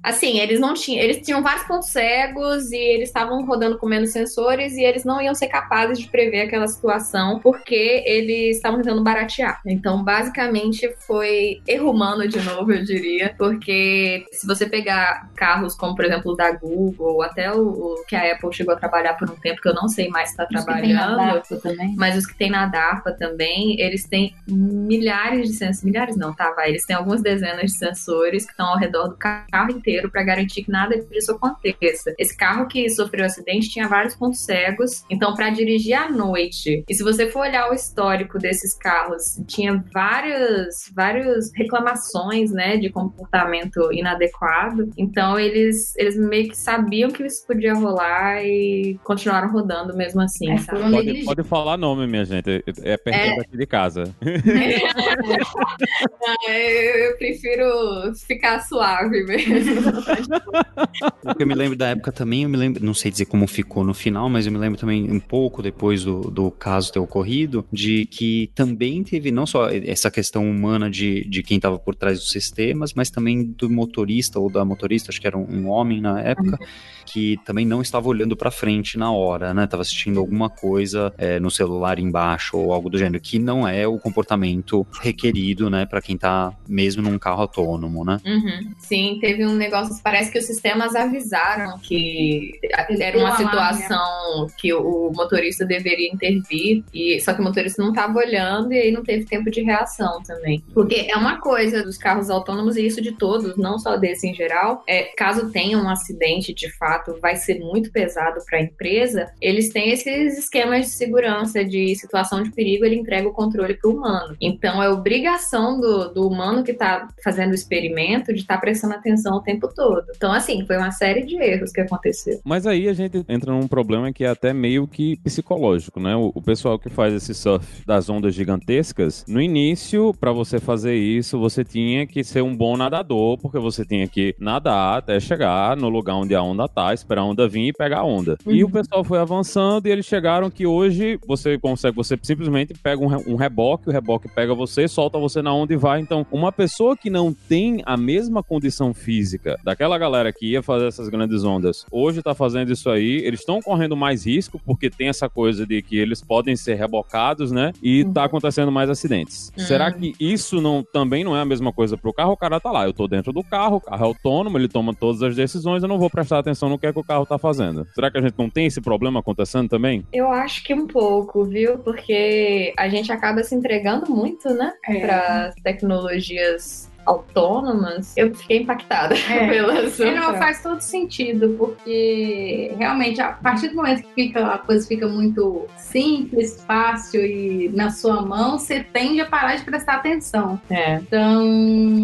assim, eles não tinham, eles tinham vários pontos cegos e eles estavam rodando com menos sensores e eles não iam ser capazes de prever aquela situação porque eles estavam tentando baratear. Então, basicamente, foi erro humano de novo, eu diria, porque se você pegar carros como, por exemplo, o da Google, até o, o que a Apple chegou a trabalhar por um tempo, que eu não sei mais se está trabalhando, mas os que tem na DARPA também, eles têm milhares de sensores, milhares não, tá, vai, eles têm algumas dezenas de sensores que estão ao redor do carro inteiro para garantir que nada disso aconteça. Esse carro que sofreu acidente tinha vários pontos cegos, então para dirigir à noite, e se você for olhar o histórico desses carros, tinha várias, várias reclamações, né, de comportamento inadequado, então eles, eles meio que sabiam que isso podia rolar e continuaram rodando mesmo assim. É, sabe? Pode, pode falar nome, minha gente, é perto daqui de casa. Não, eu, eu prefiro ficar suave mesmo. Eu me lembro da época também, eu me lembro, não sei dizer como ficou no final, mas eu me lembro também um pouco depois do, do caso ter ocorrido, de que também teve não só essa questão humana de, de quem estava por trás dos sistemas, mas também do motorista ou da motorista, acho que era um, um homem na época, que também não estava olhando pra frente na hora, né? Estava assistindo alguma coisa é, no celular embaixo ou algo do gênero, que não é o comportamento requerido, né, pra quem tá mesmo num carro autônomo, né? Uhum. Sim, teve um negócio, parece que os sistemas avisaram que era uma situação que o motorista deveria intervir, e, só que o motorista não estava olhando e aí não teve tempo de reação também. Porque é uma coisa dos carros autônomos, e isso de todos, não só desse em geral, é, caso tenha um acidente de fato, vai ser muito pesado para a empresa, eles têm esses esquemas de segurança, de situação de perigo, ele entrega o controle para o humano. Então é obrigação do, do humano que está fazendo o experimento de estar tá prestando atenção o tempo todo. Então assim, foi uma série de erros que aconteceu. Mas aí a gente entra num problema que é até meio que psicológico, né? O, o pessoal que faz esse surf das ondas gigantescas, no início, para você fazer isso, você tinha que ser um bom nadador, porque você tinha que nadar até chegar no lugar onde a onda tá, esperar a onda vir e pegar a onda. Uhum. E o pessoal foi avançando e eles chegaram que hoje você consegue, você simplesmente pega um, um reboque, o reboque pega você, solta você na onda e vai. Então, uma pessoa que não tem a mesma condição física daquela galera que ia fazer essas grandes ondas, hoje tá fazendo isso aí, eles estão correndo mais risco, porque tem essa coisa de que eles podem ser rebocados, né? E uhum. tá acontecendo mais acidentes. Uhum. Será que isso não, também não é a mesma coisa pro carro? O cara tá lá, eu tô dentro do carro, o carro é autônomo, ele toma todas as decisões, eu não vou prestar atenção no que é que o carro tá fazendo. Será que a gente não tem esse problema acontecendo também? Eu acho que um pouco, viu? Porque a gente acaba se entregando muito, né? É. Para tecnologias autônomas, eu fiquei impactada é. pela sua. Não, faz todo sentido, porque realmente a partir do momento que fica, a coisa fica muito simples, fácil e na sua mão, você tende a parar de prestar atenção. É. Então...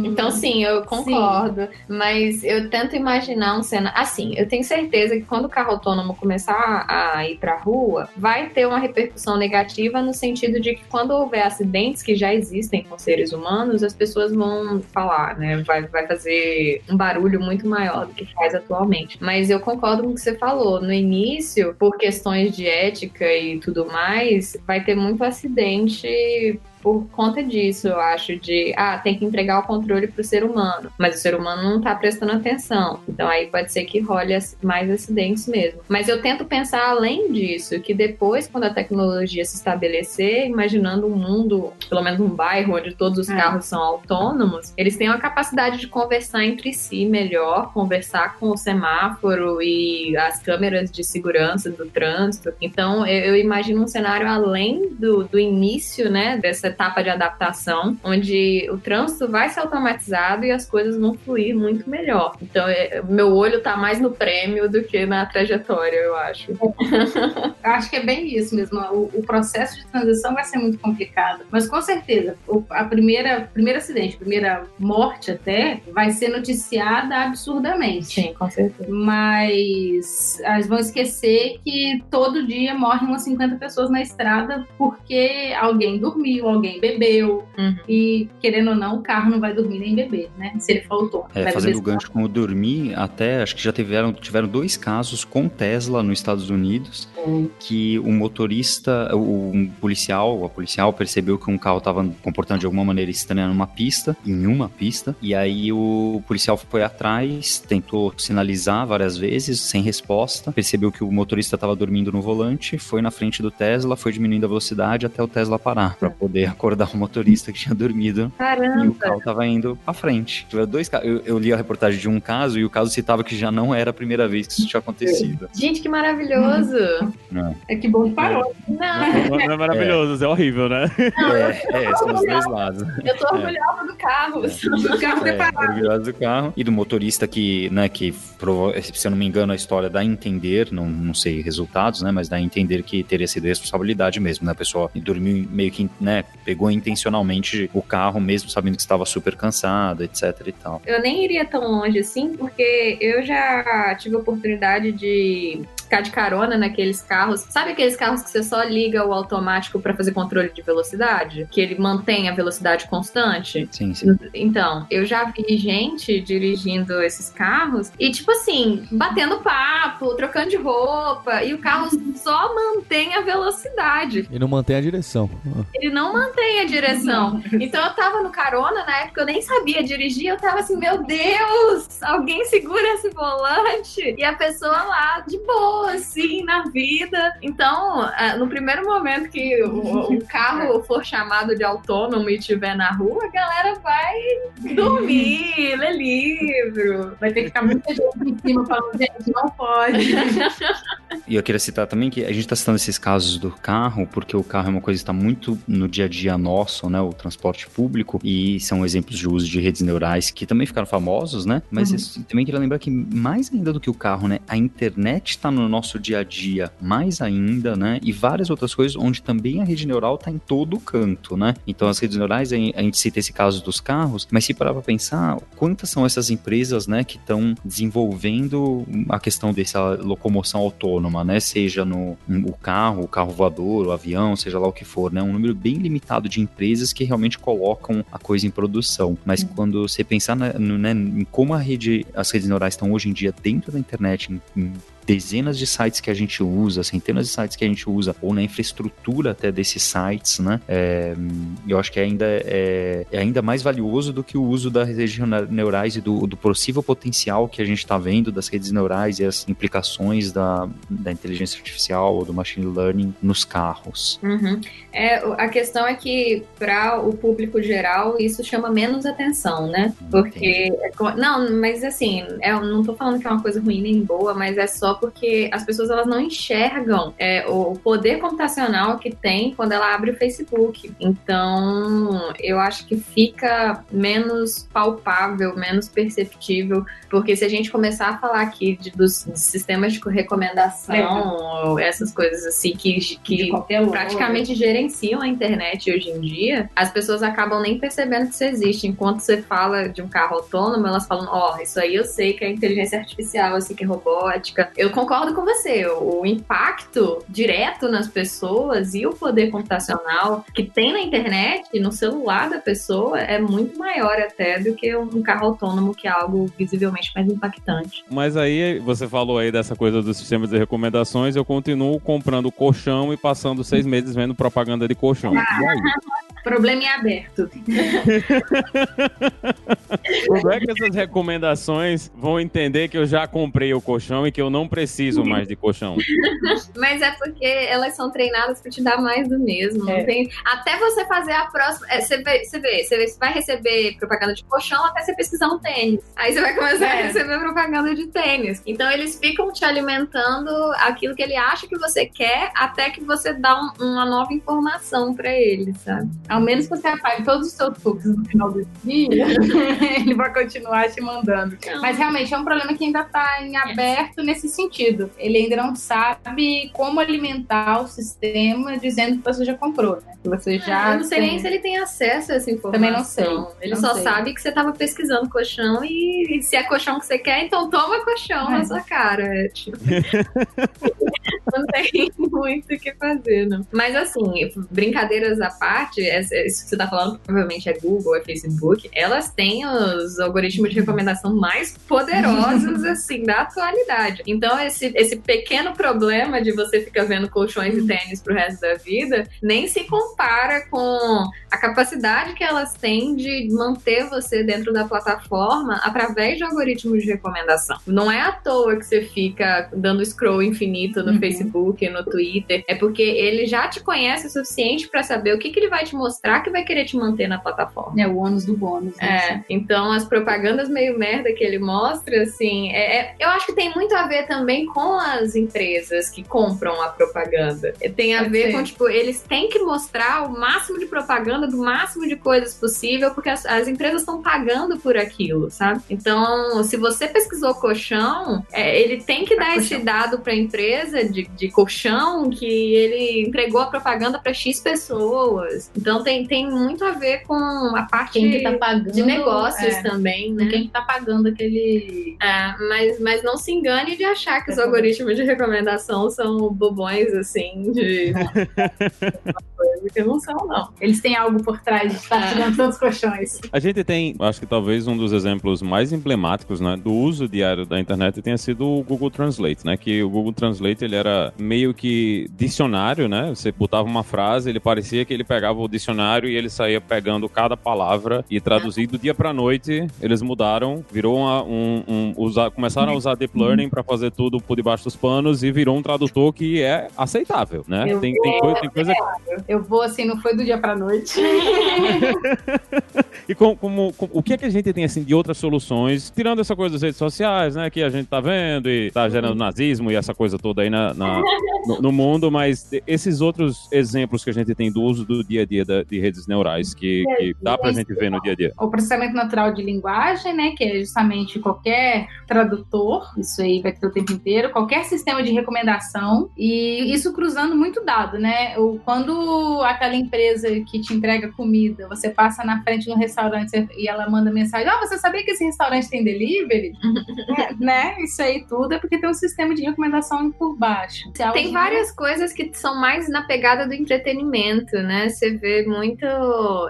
então sim, eu concordo, sim. Mas eu tento imaginar um cenário assim, eu tenho certeza que quando o carro autônomo começar a ir pra rua, vai ter uma repercussão negativa no sentido de que quando houver acidentes que já existem com seres humanos, as pessoas vão falar, né? Vai, vai fazer um barulho muito maior do que faz atualmente. Mas eu concordo com o que você falou. No início, por questões de ética e tudo mais, vai ter muito acidente por conta disso, eu acho, de ah, tem que entregar o controle pro ser humano, mas o ser humano não tá prestando atenção, então aí pode ser que role mais acidentes mesmo. Mas eu tento pensar além disso, que depois, quando a tecnologia se estabelecer, imaginando um mundo, pelo menos um bairro onde todos os é. carros são autônomos, eles têm a capacidade de conversar entre si melhor, conversar com o semáforo e as câmeras de segurança do trânsito. Então eu, eu imagino um cenário além do, do início, né, dessa etapa de adaptação, onde o trânsito vai ser automatizado e as coisas vão fluir muito melhor. Então, é, meu olho tá mais no prêmio do que na trajetória, eu acho. Eu acho que é bem isso mesmo. O, o processo de transição vai ser muito complicado, mas com certeza, o a primeira, primeiro acidente, a primeira morte até, vai ser noticiada absurdamente. Sim, com certeza. Mas elas vão esquecer que todo dia morrem umas cinquenta pessoas na estrada porque alguém dormiu, alguém bebeu, uhum. e querendo ou não, o carro não vai dormir nem beber, né? Se ele for autônomo. É, fazendo o gancho com o dormir, até acho que já tiveram, tiveram dois casos com Tesla nos Estados Unidos, uhum. que o motorista, o, o policial, a policial percebeu que um carro estava comportando de alguma maneira estranha numa pista, em uma pista, e aí o policial foi atrás, tentou sinalizar várias vezes, sem resposta, percebeu que o motorista estava dormindo no volante, foi na frente do Tesla, foi diminuindo a velocidade até o Tesla parar, para poder acordar o motorista que tinha dormido. Caramba. E o carro estava indo para frente. Dois, eu, eu li a reportagem de um caso e o caso citava que já não era a primeira vez que isso tinha acontecido. Gente, que maravilhoso! Hum. É que bom que parou. É. Não. Não é maravilhoso, é, é horrível, né? Não, é, é, é são os dois lados. Eu tô orgulhosa é. do carro, é. do carro é, preparado. Orgulhosa do carro e do motorista que, né, que provo... se eu não me engano, a história dá a entender, não, não sei resultados, né, mas dá a entender que teria sido responsabilidade mesmo, né, a pessoa dormiu meio que, né, pegou intencionalmente o carro, mesmo sabendo que estava super cansada, etc e tal. Eu nem iria tão longe assim, porque eu já tive a oportunidade de ficar de carona naqueles carros, sabe aqueles carros que você só liga o automático pra fazer controle de velocidade? Que ele mantém a velocidade constante? Sim, sim. Então, eu já vi gente dirigindo esses carros e, tipo assim, batendo papo, trocando de roupa, e o carro só mantém a velocidade. Ele não mantém a direção. Ele não mantém a direção. Então, eu tava no carona, na época eu nem sabia dirigir, eu tava assim, meu Deus, alguém segura esse volante? E a pessoa lá, de boa, assim, na vida. Então, no primeiro momento que o, o carro for chamado de autônomo e estiver na rua, a galera vai dormir, ler livro. Vai ter que ficar muita gente em cima falando, gente, não pode. E eu queria citar também que a gente está citando esses casos do carro, porque o carro é uma coisa que está muito no dia a dia nosso, né? O transporte público, e são exemplos de uso de redes neurais que também ficaram famosos, né? Mas uhum. isso, também queria lembrar que mais ainda do que o carro, né? A internet está no nosso dia a dia mais ainda, né? E várias outras coisas onde também a rede neural está em todo canto, né? Então as redes neurais, a gente cita esse caso dos carros, mas se parar para pensar, quantas são essas empresas, né, que estão desenvolvendo a questão dessa locomoção autônoma, né? Seja no o carro, o carro voador, o avião, seja lá o que for, né? Um número bem limitado de empresas que realmente colocam a coisa em produção. Mas quando você pensar, né, no, né, em como a rede, as redes neurais estão hoje em dia dentro da internet, em, em dezenas de sites que a gente usa, centenas de sites que a gente usa, ou na infraestrutura até desses sites, né? É, eu acho que ainda é, é ainda mais valioso do que o uso das redes neurais e do, do possível potencial que a gente está vendo das redes neurais e as implicações da, da inteligência artificial ou do machine learning nos carros. Uhum. É, a questão é que para o público geral isso chama menos atenção, né? Porque... Entendi. Não, mas assim, eu não tô falando que é uma coisa ruim nem boa, mas é só porque as pessoas, elas não enxergam é, o poder computacional que tem quando ela abre o Facebook. Então, eu acho que fica menos palpável, menos perceptível, porque se a gente começar a falar aqui de, dos sistemas de recomendação, é. essas coisas assim, que, que praticamente gerenciam a internet hoje em dia, as pessoas acabam nem percebendo que isso existe. Enquanto você fala de um carro autônomo, elas falam, ó, oh, isso aí eu sei que é inteligência artificial, eu sei que é robótica. Eu concordo com você, o impacto direto nas pessoas e o poder computacional que tem na internet e no celular da pessoa é muito maior até do que um carro autônomo, que é algo visivelmente mais impactante. Mas aí, você falou aí dessa coisa dos sistemas de recomendações, eu continuo comprando colchão e passando seis meses vendo propaganda de colchão. Ah, e aí? Problema em aberto. Como é que essas recomendações vão entender que eu já comprei o colchão e que eu não preciso mais de colchão? Mas é porque elas são treinadas para te dar mais do mesmo. É. Tem... Até você fazer a próxima... É, você, vê, você vê, você vai receber propaganda de colchão até você pesquisar um tênis. Aí você vai começar é. a receber propaganda de tênis. Então eles ficam te alimentando aquilo que ele acha que você quer até que você dá um, uma nova informação para ele, sabe? Ao menos que você apague todos os seus fluxos no final do dia, ele vai continuar te mandando. Não. Mas realmente é um problema que ainda está em aberto nesse sentido. Ele ainda não sabe como alimentar o sistema dizendo que você já comprou, né? Que você já... É, eu não sei tem... nem se ele tem acesso a essa informação. Também não sei. Ele não só sei. sabe que você estava pesquisando colchão e, e se é colchão que você quer, então toma colchão é. na sua cara. É, tipo... não tem muito o que fazer, não. Mas assim, brincadeiras à parte, isso que você tá falando provavelmente é Google, é Facebook, elas têm os algoritmos de recomendação mais poderosos, assim, da atualidade. Então, esse, esse pequeno problema de você ficar vendo colchões e tênis pro resto da vida, nem se compara com a capacidade que elas têm de manter você dentro da plataforma através de algoritmos de recomendação. Não é à toa que você fica dando scroll infinito no uhum. Facebook, no Twitter, é porque ele já te conhece o suficiente pra saber o que, que ele vai te mostrar que vai querer te manter na plataforma. É o ônus do bônus. Né? É, então as propagandas meio merda que ele mostra, assim, é, é, eu acho que tem muito a ver também com as empresas que compram a propaganda. Tem a Pode ver ser. com, tipo, eles têm que mostrar o máximo de propaganda do máximo de coisas possível, porque as, as empresas estão pagando por aquilo, sabe? Então, se você pesquisou colchão, é, ele tem que pra dar colchão. esse dado pra empresa de, de colchão que ele entregou a propaganda pra X pessoas. Então, tem, tem muito a ver com a parte quem que tá pagando, de negócios é, também, né? Quem que tá pagando aquele... É, mas, mas não se engane de achar que os algoritmos de recomendação são bobões, assim, de... que não são, não. Eles têm algo por trás de estar tirando todos os colchões. A gente tem, acho que talvez um dos exemplos mais emblemáticos, né, do uso diário da internet tenha sido o Google Translate, né, que o Google Translate, ele era meio que dicionário, né, você botava uma frase, ele parecia que ele pegava o dicionário e ele saía pegando cada palavra e traduzia do dia pra noite, eles mudaram, virou uma, um, um usar, começaram a usar Deep Learning pra fazer tudo por debaixo dos panos e virou um tradutor que é aceitável, né, tem, tem coisa, tem coisa que... Eu vou assim, não foi do dia pra noite. E como, como, como, o que é que a gente tem assim de outras soluções, tirando essa coisa das redes sociais, né, que a gente tá vendo e tá gerando nazismo e essa coisa toda aí na, na, no, no mundo, mas esses outros exemplos que a gente tem do uso do dia a dia da, de redes neurais que, que dá pra gente ver no dia a dia. O processamento natural de linguagem, né, que é justamente qualquer tradutor, isso aí vai ter o tempo inteiro, qualquer sistema de recomendação, e isso cruzando muito dado, né, o, quando aquela empresa que te entrega comida, você passa na frente de um restaurante e ela manda mensagem, ó, oh, você sabia que esse restaurante tem delivery? é, né? Isso aí tudo é porque tem um sistema de recomendação por baixo. Tem várias coisas que são mais na pegada do entretenimento, né? Você vê muito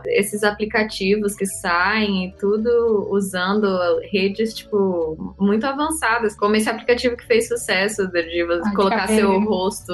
esses aplicativos que saem e tudo usando redes, tipo, muito avançadas, como esse aplicativo que fez sucesso de você ah, colocar de seu rosto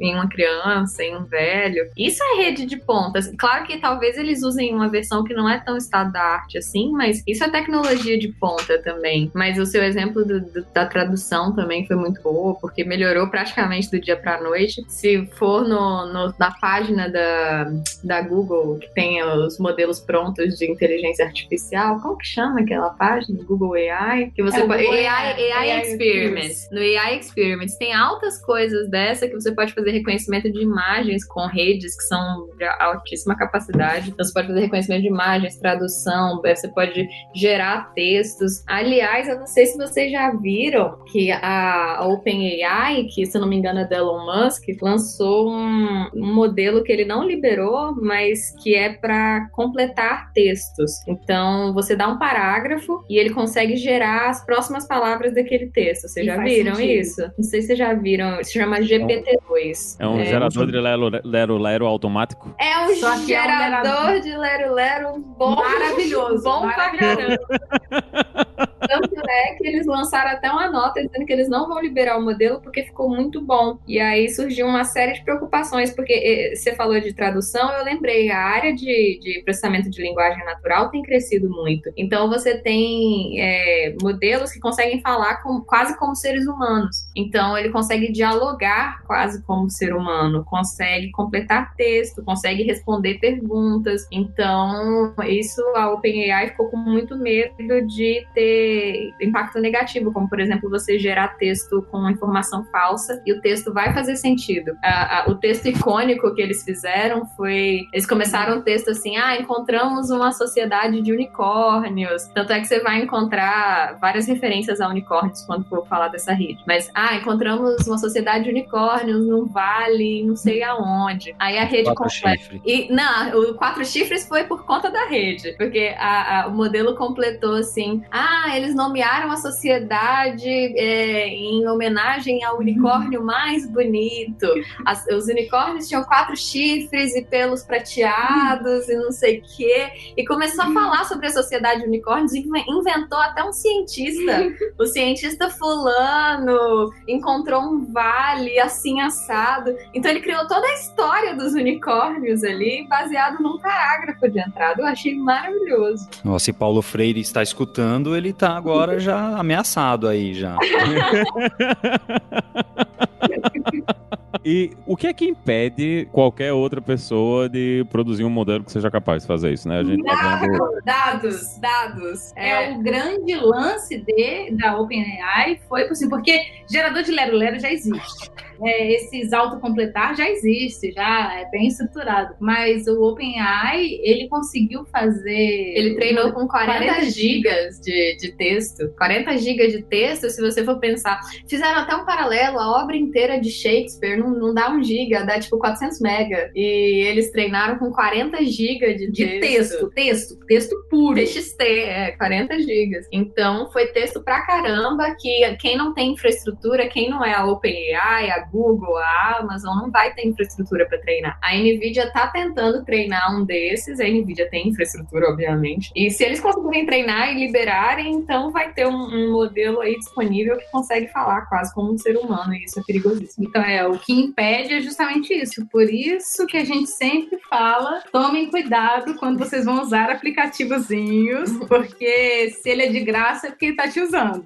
em uma criança, em um velho. Isso é rede de pontas. Claro que talvez eles usem uma versão que não é tão estado da arte assim, mas isso é tecnologia de ponta também. Mas o seu exemplo do, do, da tradução também foi muito boa, porque melhorou praticamente do dia pra noite. Se for no, no, na página da, da Google, que tem os modelos prontos de inteligência artificial, como que chama aquela página? Google A I? Que você é, pode... Google AI, AI, AI Experiments. No A I Experiments tem altas coisas dessa que você pode fazer reconhecimento de imagens com redes que são de altíssima capacidade. Então, você pode fazer reconhecimento de imagens, tradução, você pode gerar textos. Aliás, eu não sei se vocês já viram que a OpenAI, que se eu não me engano é do Elon Musk, lançou um, um modelo que ele não liberou, mas que é para completar textos. Então, você dá um parágrafo e ele consegue gerar as próximas palavras daquele texto. Vocês já viram sentido. isso? Não sei se vocês já viram. Isso se chama G P T dois. É um é, gerador de lelo, lero, lero. automático. É um Só gerador é um de lero-lero bom. Maravilhoso. Bom maravilhoso. pra caramba. Tanto é que eles lançaram até uma nota dizendo que eles não vão liberar o modelo porque ficou muito bom. E aí surgiu uma série de preocupações, porque você falou de tradução, eu lembrei, a área de, de processamento de linguagem natural tem crescido muito. Então você tem é, modelos que conseguem falar com, quase como seres humanos. Então ele consegue dialogar quase como ser humano, consegue completar texto, consegue responder perguntas. Então isso a OpenAI ficou com muito medo de ter impacto negativo, como por exemplo você gerar texto com informação falsa e o texto vai fazer sentido. A, a, o texto icônico que eles fizeram foi, eles começaram o texto assim, ah, encontramos uma sociedade de unicórnios, tanto é que você vai encontrar várias referências a unicórnios quando for falar dessa rede, mas ah, encontramos uma sociedade de unicórnios num vale, não sei aonde, aí a rede completa, e não, o quatro chifres foi por conta da rede, porque a, a, o modelo completou assim, ah, eles eles nomearam a sociedade é, em homenagem ao unicórnio mais bonito. As, os unicórnios tinham quatro chifres e pelos prateados e não sei o quê. E começou a falar sobre a sociedade de unicórnios e inventou até um cientista. O cientista fulano encontrou um vale assim assado. Então ele criou toda a história dos unicórnios ali, baseado num parágrafo de entrada. Eu achei maravilhoso. Nossa, e Paulo Freire está escutando, ele tá agora já ameaçado aí, já. E o que é que impede qualquer outra pessoa de produzir um modelo que seja capaz de fazer isso, né? A gente dados, tá vendo... dados, dados. É, é o grande lance de, da OpenAI foi assim, porque gerador de lero-lero já existe. É, esses autocompletar já existe, já é bem estruturado. Mas o OpenAI, ele conseguiu fazer... Ele treinou com quarenta gigas de, de texto. quarenta gigas de texto, se você for pensar. Fizeram até um paralelo, a obra inteira de Shakespeare não, não dá um giga, dá tipo quatrocentos mega. E eles treinaram com quarenta gigas de, de texto. texto. Texto, texto puro. T X T, é, quarenta gigas. Então, foi texto pra caramba que quem não tem infraestrutura, quem não é a OpenAI, a Google, a Amazon, não vai ter infraestrutura para treinar. A Nvidia tá tentando treinar um desses, a Nvidia tem infraestrutura, obviamente, e se eles conseguirem treinar e liberarem, então vai ter um, um modelo aí disponível que consegue falar quase como um ser humano, e isso é perigosíssimo. Então é, o que impede é justamente isso, por isso que a gente sempre fala, tomem cuidado quando vocês vão usar aplicativozinhos, porque se ele é de graça é porque ele tá te usando.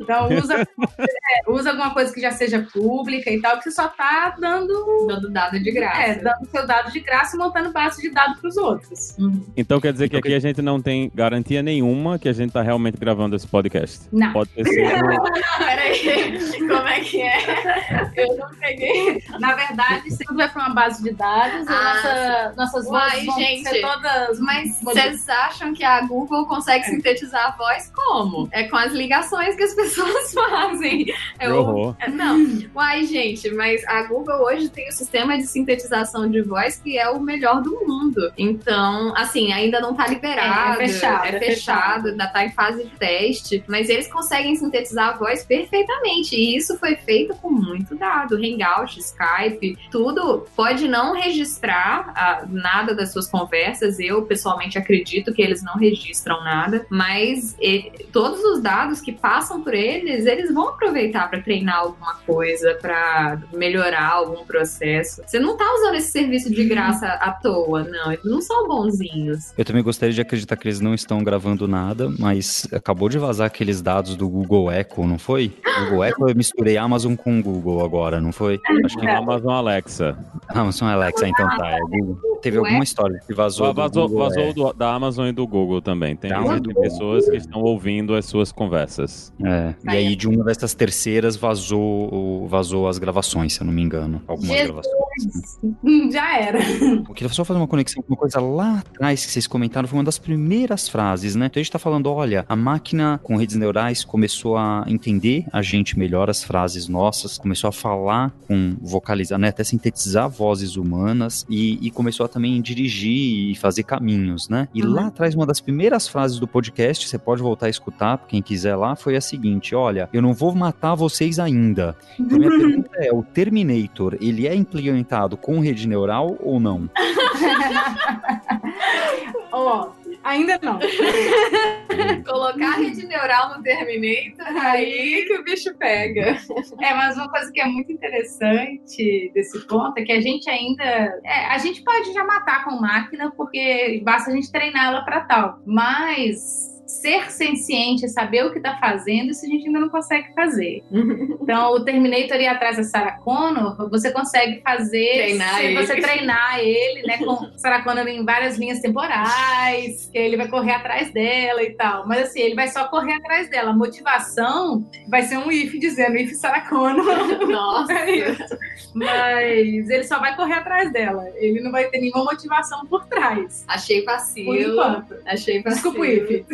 Então usa, é, usa alguma coisa que já seja pública e tal, que você só tá dando... Dando dado de graça. É, dando seu dado de graça e montando base de dados pros outros. Uhum. Então quer dizer que aqui a gente não tem garantia nenhuma que a gente tá realmente gravando esse podcast. Não. Pode ter sido... Não, peraí. Como é que é? Eu não peguei. Na verdade, isso tudo vai pra uma base de dados, ah, nossa, nossas uai, vozes vão gente, ser todas... Mas vocês acham que a Google consegue é. sintetizar a voz como? É com as ligações que as pessoas fazem. É o... é, não. Uai, gente, mas a Google hoje tem o sistema de sintetização de voz que é o melhor do mundo. Então, assim, ainda não tá liberado. É fechado. É fechado, ainda tá em fase de teste. Mas eles conseguem sintetizar a voz perfeitamente. E isso foi feito com muito dado. Hangout, Skype, tudo. Pode não registrar ah, nada das suas conversas. Eu, pessoalmente, acredito que eles não registram nada. Mas ele, todos os dados que passam por eles, eles vão aproveitar para treinar alguma coisa, para melhorar algum processo. Você não tá usando esse serviço de graça à toa, não. Eles não são bonzinhos. Eu também gostaria de acreditar que eles não estão gravando nada, mas acabou de vazar aqueles dados do Google Echo, não foi? Google Echo, eu misturei Amazon com Google agora, não foi? Acho que é Amazon Alexa. Amazon Alexa, então tá. É Google. Teve alguma história que vazou. Vazou, do vazou do, da Amazon e do Google também. Tem pessoas que estão ouvindo as suas conversas. É. E aí de uma dessas terceiras vazou o vazou as gravações, se eu não me engano. Algumas Jesus. gravações. Já era. Eu queria só fazer uma conexão com uma coisa lá atrás que vocês comentaram, foi uma das primeiras frases, né? Então a gente tá falando, olha, a máquina com redes neurais começou a entender a gente melhor, as frases nossas, começou a falar com vocalizar, né? Até sintetizar vozes humanas e, e começou a também dirigir e fazer caminhos, né? E uhum. lá atrás, uma das primeiras frases do podcast, você pode voltar a escutar, quem quiser lá, foi a seguinte, olha, eu não vou matar vocês ainda. Então, minha pergunta é, o Terminator, ele é implementado com rede neural ou não? Ó, oh, ainda não. Colocar a rede neural no Terminator, aí que o bicho pega. É, mas uma coisa que é muito interessante desse ponto é que a gente ainda... É, a gente pode já matar com máquina, porque basta a gente treiná-la para tal. Mas... ser senciente, saber o que tá fazendo, isso a gente ainda não consegue fazer. Então, o Terminator ir atrás da Sarah Connor, você consegue fazer treinar se ele. você treinar ele, né? Com Sarah Connor em várias linhas temporais, que ele vai correr atrás dela e tal. Mas assim, ele vai só correr atrás dela. A motivação vai ser um if dizendo if Sarah Connor. Nossa! É isso. Mas ele só vai correr atrás dela. Ele não vai ter nenhuma motivação por trás. Achei vacilo. Por enquanto. Achei vacilo. Desculpa o if.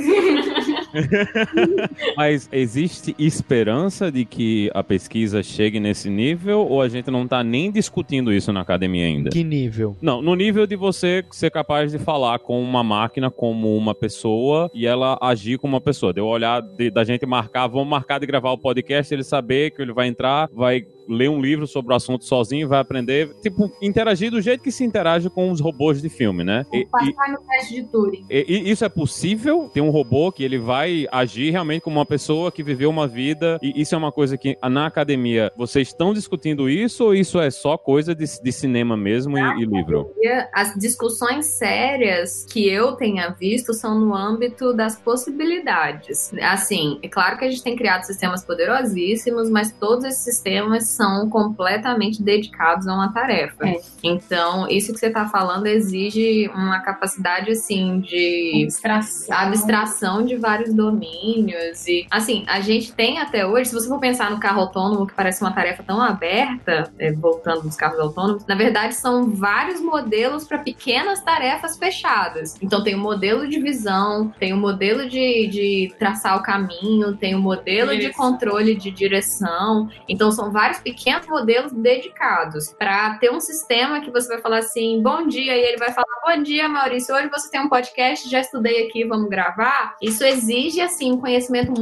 Mas existe esperança de que a pesquisa chegue nesse nível, ou a gente não está nem discutindo isso na academia ainda? Que nível? Não, no nível de você ser capaz de falar com uma máquina como uma pessoa e ela agir como uma pessoa. De eu olhar, de, da gente marcar, vamos marcar de gravar o podcast, ele saber que ele vai entrar, vai ler um livro sobre o assunto sozinho, vai aprender, tipo, interagir do jeito que se interage com os robôs de filme, né? E, passar e, no teste de Turing. E, e isso é possível? Tem um robô que ele vai agir realmente como uma pessoa que viveu uma vida, e isso é uma coisa que na academia, vocês estão discutindo isso, ou isso é só coisa de, de cinema mesmo na e, e livro? As discussões sérias que eu tenha visto são no âmbito das possibilidades. Assim, é claro que a gente tem criado sistemas poderosíssimos, mas todos esses sistemas são completamente dedicados a uma tarefa. É. Então, isso que você está falando exige uma capacidade, assim, de abstração. abstração de vários domínios. E, assim, a gente tem até hoje, se você for pensar no carro autônomo, que parece uma tarefa tão aberta, é, voltando dos carros autônomos, na verdade, são vários modelos para pequenas tarefas fechadas. Então, tem o modelo de visão, tem o modelo de, de traçar o caminho, tem o modelo direção. de controle de direção. Então, são vários pequenos modelos dedicados para ter um sistema que você vai falar assim, bom dia, e ele vai falar, bom dia, Maurício, hoje você tem um podcast, já estudei aqui, vamos gravar. Isso exige, assim, um conhecimento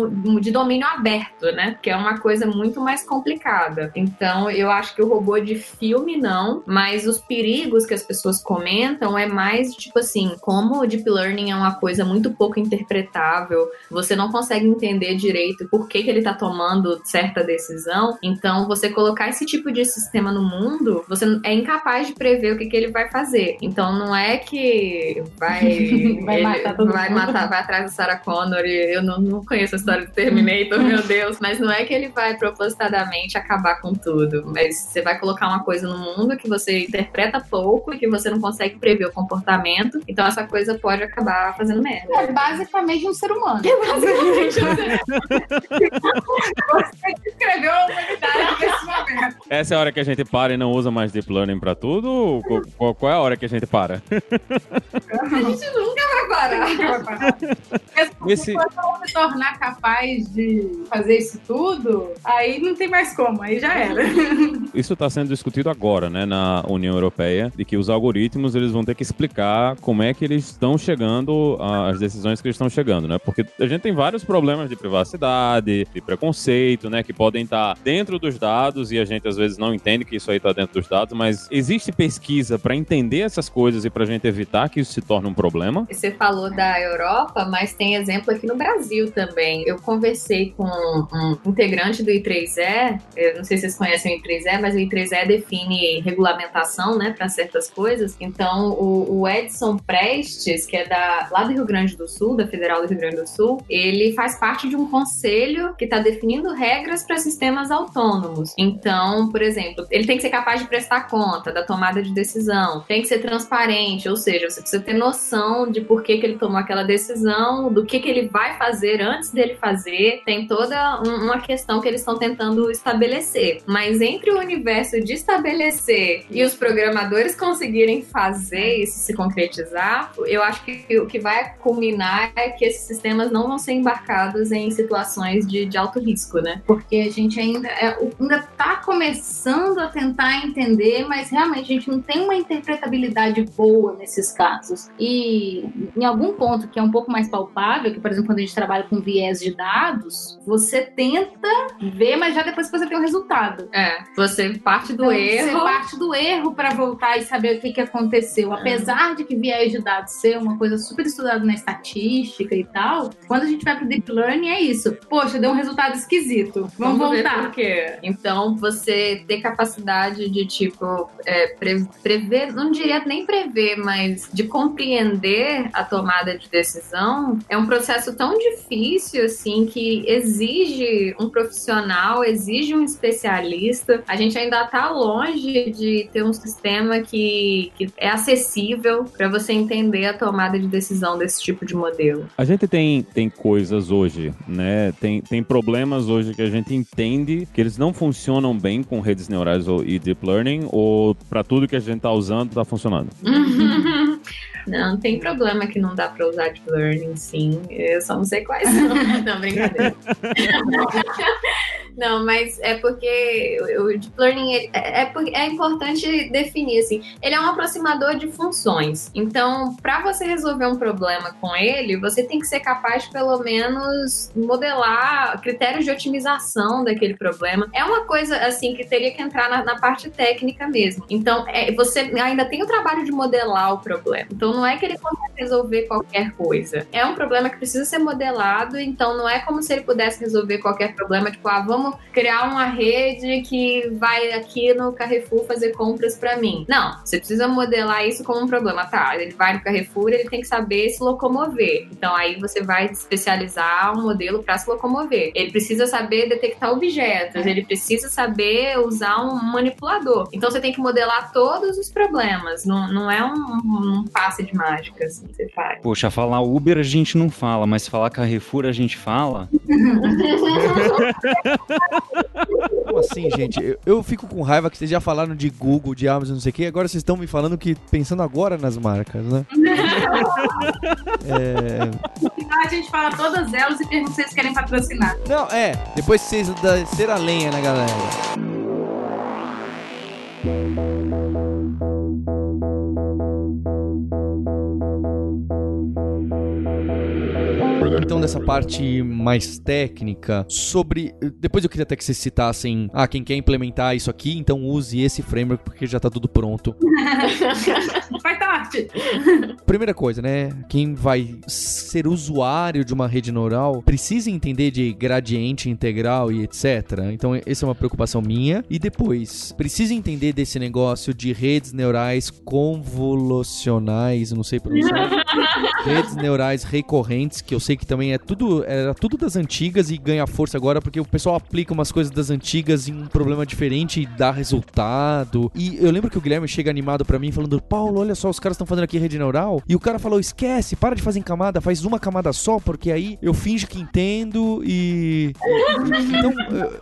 de domínio aberto, né? Que é uma coisa muito mais complicada. Então, eu acho que o robô de filme não, mas os perigos que as pessoas comentam é mais, tipo assim, como o deep learning é uma coisa muito pouco interpretável, você não consegue entender direito por que que ele tá tomando certa decisão, então você colocar esse tipo de sistema no mundo, você é incapaz de prever o que, que ele vai fazer. Então não é que vai vai matar todo vai, mundo. Matar, vai atrás do Sarah Connor, e eu não, não conheço a história do Terminator, meu Deus, mas não é que ele vai propositadamente acabar com tudo, mas você vai colocar uma coisa no mundo que você interpreta pouco e que você não consegue prever o comportamento, então essa coisa pode acabar fazendo merda. É basicamente um ser humano. É basicamente um ser humano. Você descreveu a humanidade. Essa é a hora que a gente para e não usa mais deep learning pra tudo? Qual, qual é a hora que a gente para? A gente nunca vai parar. Nunca vai parar. Mas se você não se tornar capaz de fazer isso tudo, aí não tem mais como, aí já era. Isso está sendo discutido agora, né, na União Europeia, de que os algoritmos eles vão ter que explicar como é que eles estão chegando às decisões que eles estão chegando, né? Porque a gente tem vários problemas de privacidade, de preconceito, né, que podem estar dentro dos dados e a gente às vezes não entende que isso aí está dentro dos dados, mas existe pesquisa para entender essas coisas e para a gente evitar que isso se torne um problema? Você falou da Europa, mas tem exemplo aqui no Brasil também. Eu conversei com um integrante do I três E, eu não sei se vocês conhecem o I três E, mas o I três E define regulamentação, né, para certas coisas. Então o, o Edson Prestes, que é da, lá do Rio Grande do Sul, da Federal do Rio Grande do Sul, ele faz parte de um conselho que está definindo regras para sistemas autônomos. Então, por exemplo, ele tem que ser capaz de prestar conta da tomada de decisão, tem que ser transparente, ou seja, você precisa ter noção de por que, que ele tomou aquela decisão, do que, que ele vai fazer antes dele fazer, tem toda um, uma questão que eles estão tentando estabelecer. Mas entre o universo de estabelecer e os programadores conseguirem fazer isso se concretizar, eu acho que o que vai culminar é que esses sistemas não vão ser embarcados em situações de, de alto risco, né? Porque a gente ainda... É, o ainda está começando a tentar entender, mas realmente a gente não tem uma interpretabilidade boa nesses casos. E em algum ponto que é um pouco mais palpável, que por exemplo, quando a gente trabalha com viés de dados, você tenta ver, mas já depois que você tem o resultado. É, você parte do então, erro. Você parte do erro para voltar e saber o que, que aconteceu. Apesar é. de que viés de dados ser uma coisa super estudada na estatística e tal, quando a gente vai para o Deep Learning é isso. Poxa, deu um resultado esquisito. Vamos, Vamos voltar. Ver por quê? Então, você ter capacidade de, tipo, é, pre- prever, não diria nem prever, mas de compreender a tomada de decisão, é um processo tão difícil, assim, que exige um profissional, exige um especialista. A gente ainda tá longe de ter um sistema que, que é acessível para você entender a tomada de decisão desse tipo de modelo. A gente tem, tem coisas hoje, né? Tem, tem problemas hoje que a gente entende que eles não funcionam bem com redes neurais e deep learning, ou para tudo que a gente tá usando tá funcionando? Não, tem problema que não dá para usar deep learning, sim. Eu só não sei quais são. Não, brincadeira. Não, mas é porque o deep learning é, é, é importante definir, assim, ele é um aproximador de funções. Então, para você resolver um problema com ele, você tem que ser capaz de, pelo menos, modelar critérios de otimização daquele problema. É uma coisa, assim, que teria que entrar na, na parte técnica mesmo. Então, é, você ainda tem o trabalho de modelar o problema. Então, não é que ele consegue resolver qualquer coisa. É um problema que precisa ser modelado, então não é como se ele pudesse resolver qualquer problema, tipo, ah, vamos criar uma rede que vai aqui no Carrefour fazer compras pra mim. Não, você precisa modelar isso como um problema, tá? Ele vai no Carrefour, ele tem que saber se locomover. Então aí você vai especializar um modelo pra se locomover. Ele precisa saber detectar objetos, ele precisa saber usar um manipulador. Então você tem que modelar todos os problemas, não, não é um, um passe de mágica, assim, você faz. Poxa, falar Uber a gente não fala, mas falar Carrefour a gente fala? Como assim, gente? Eu, eu fico com raiva que vocês já falaram de Google, de Amazon, não sei o quê. Agora vocês estão me falando que pensando agora nas marcas, né? É... No final a gente fala todas elas e pergunta se vocês querem patrocinar. Não, é. Depois vocês desceram a lenha, né, galera? Então, dessa parte mais técnica, sobre... Depois eu queria até que vocês citassem, ah, quem quer implementar isso aqui, então use esse framework porque já tá tudo pronto. Vai tarde! Primeira coisa, né? Quem vai ser usuário de uma rede neural precisa entender de gradiente integral e et cetera. Então, essa é uma preocupação minha. E depois, precisa entender desse negócio de redes neurais convolucionais, não sei pronunciar. Redes neurais recorrentes, que eu sei que também é tudo, era tudo das antigas e ganha força agora porque o pessoal aplica umas coisas das antigas em um problema diferente e dá resultado. E eu lembro que o Guilherme chega animado pra mim falando, Paulo, olha só, os caras estão fazendo aqui rede neural. E o cara falou, esquece, para de fazer em camada, faz uma camada só, porque aí eu finjo que entendo e... Então,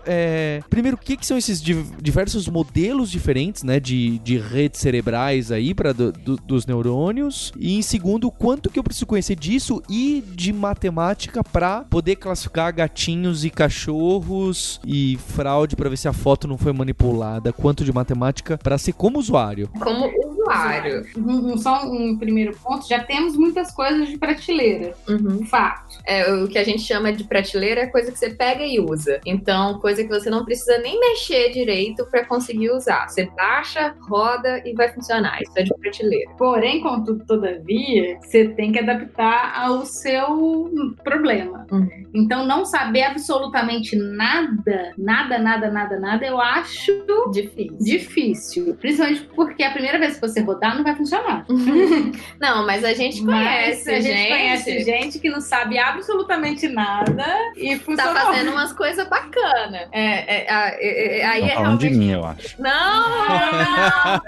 é... primeiro, o que, que são esses diversos modelos diferentes, né, de, de redes cerebrais aí pra do, do, dos neurônios? E em segundo, quanto que eu preciso conhecer disso e de matemática pra poder classificar gatinhos e cachorros e fraude pra ver se a foto não foi manipulada, quanto de matemática pra ser como usuário? Como usuário. Uhum, só um primeiro ponto, já temos muitas coisas de prateleira, uhum. Fato. É, o que a gente chama de prateleira é coisa que você pega e usa. Então, coisa que você não precisa nem mexer direito pra conseguir usar. Você baixa, roda e vai funcionar. Isso é de prateleira. Porém, contudo, todavia, você tem que adaptar ao seu problema. Uhum. Então, não saber absolutamente nada, nada, nada, nada, nada, eu acho difícil. difícil. Principalmente porque a primeira vez que você rodar não vai funcionar. Uhum. Não, mas a gente conhece mas, a gente. gente conhece gente que não sabe absolutamente nada e funciona. Tá fazendo umas coisas bacanas. É, é, é, é, aí não é realmente... de mim, eu acho. Não,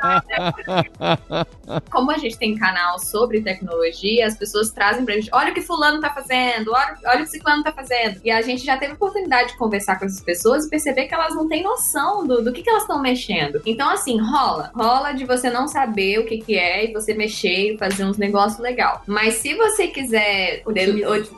não, não. Como a gente tem canal sobre tecnologia, as pessoas trazem pra gente, olha o que fulano tá fazendo, olha, olha o que ciclano tá fazendo. E a gente já teve oportunidade de conversar com essas pessoas e perceber que elas não têm noção do, do que, que elas estão mexendo. Então, assim, rola. Rola de você não saber o que que é e você mexer e fazer uns negócios legais. Mas se você quiser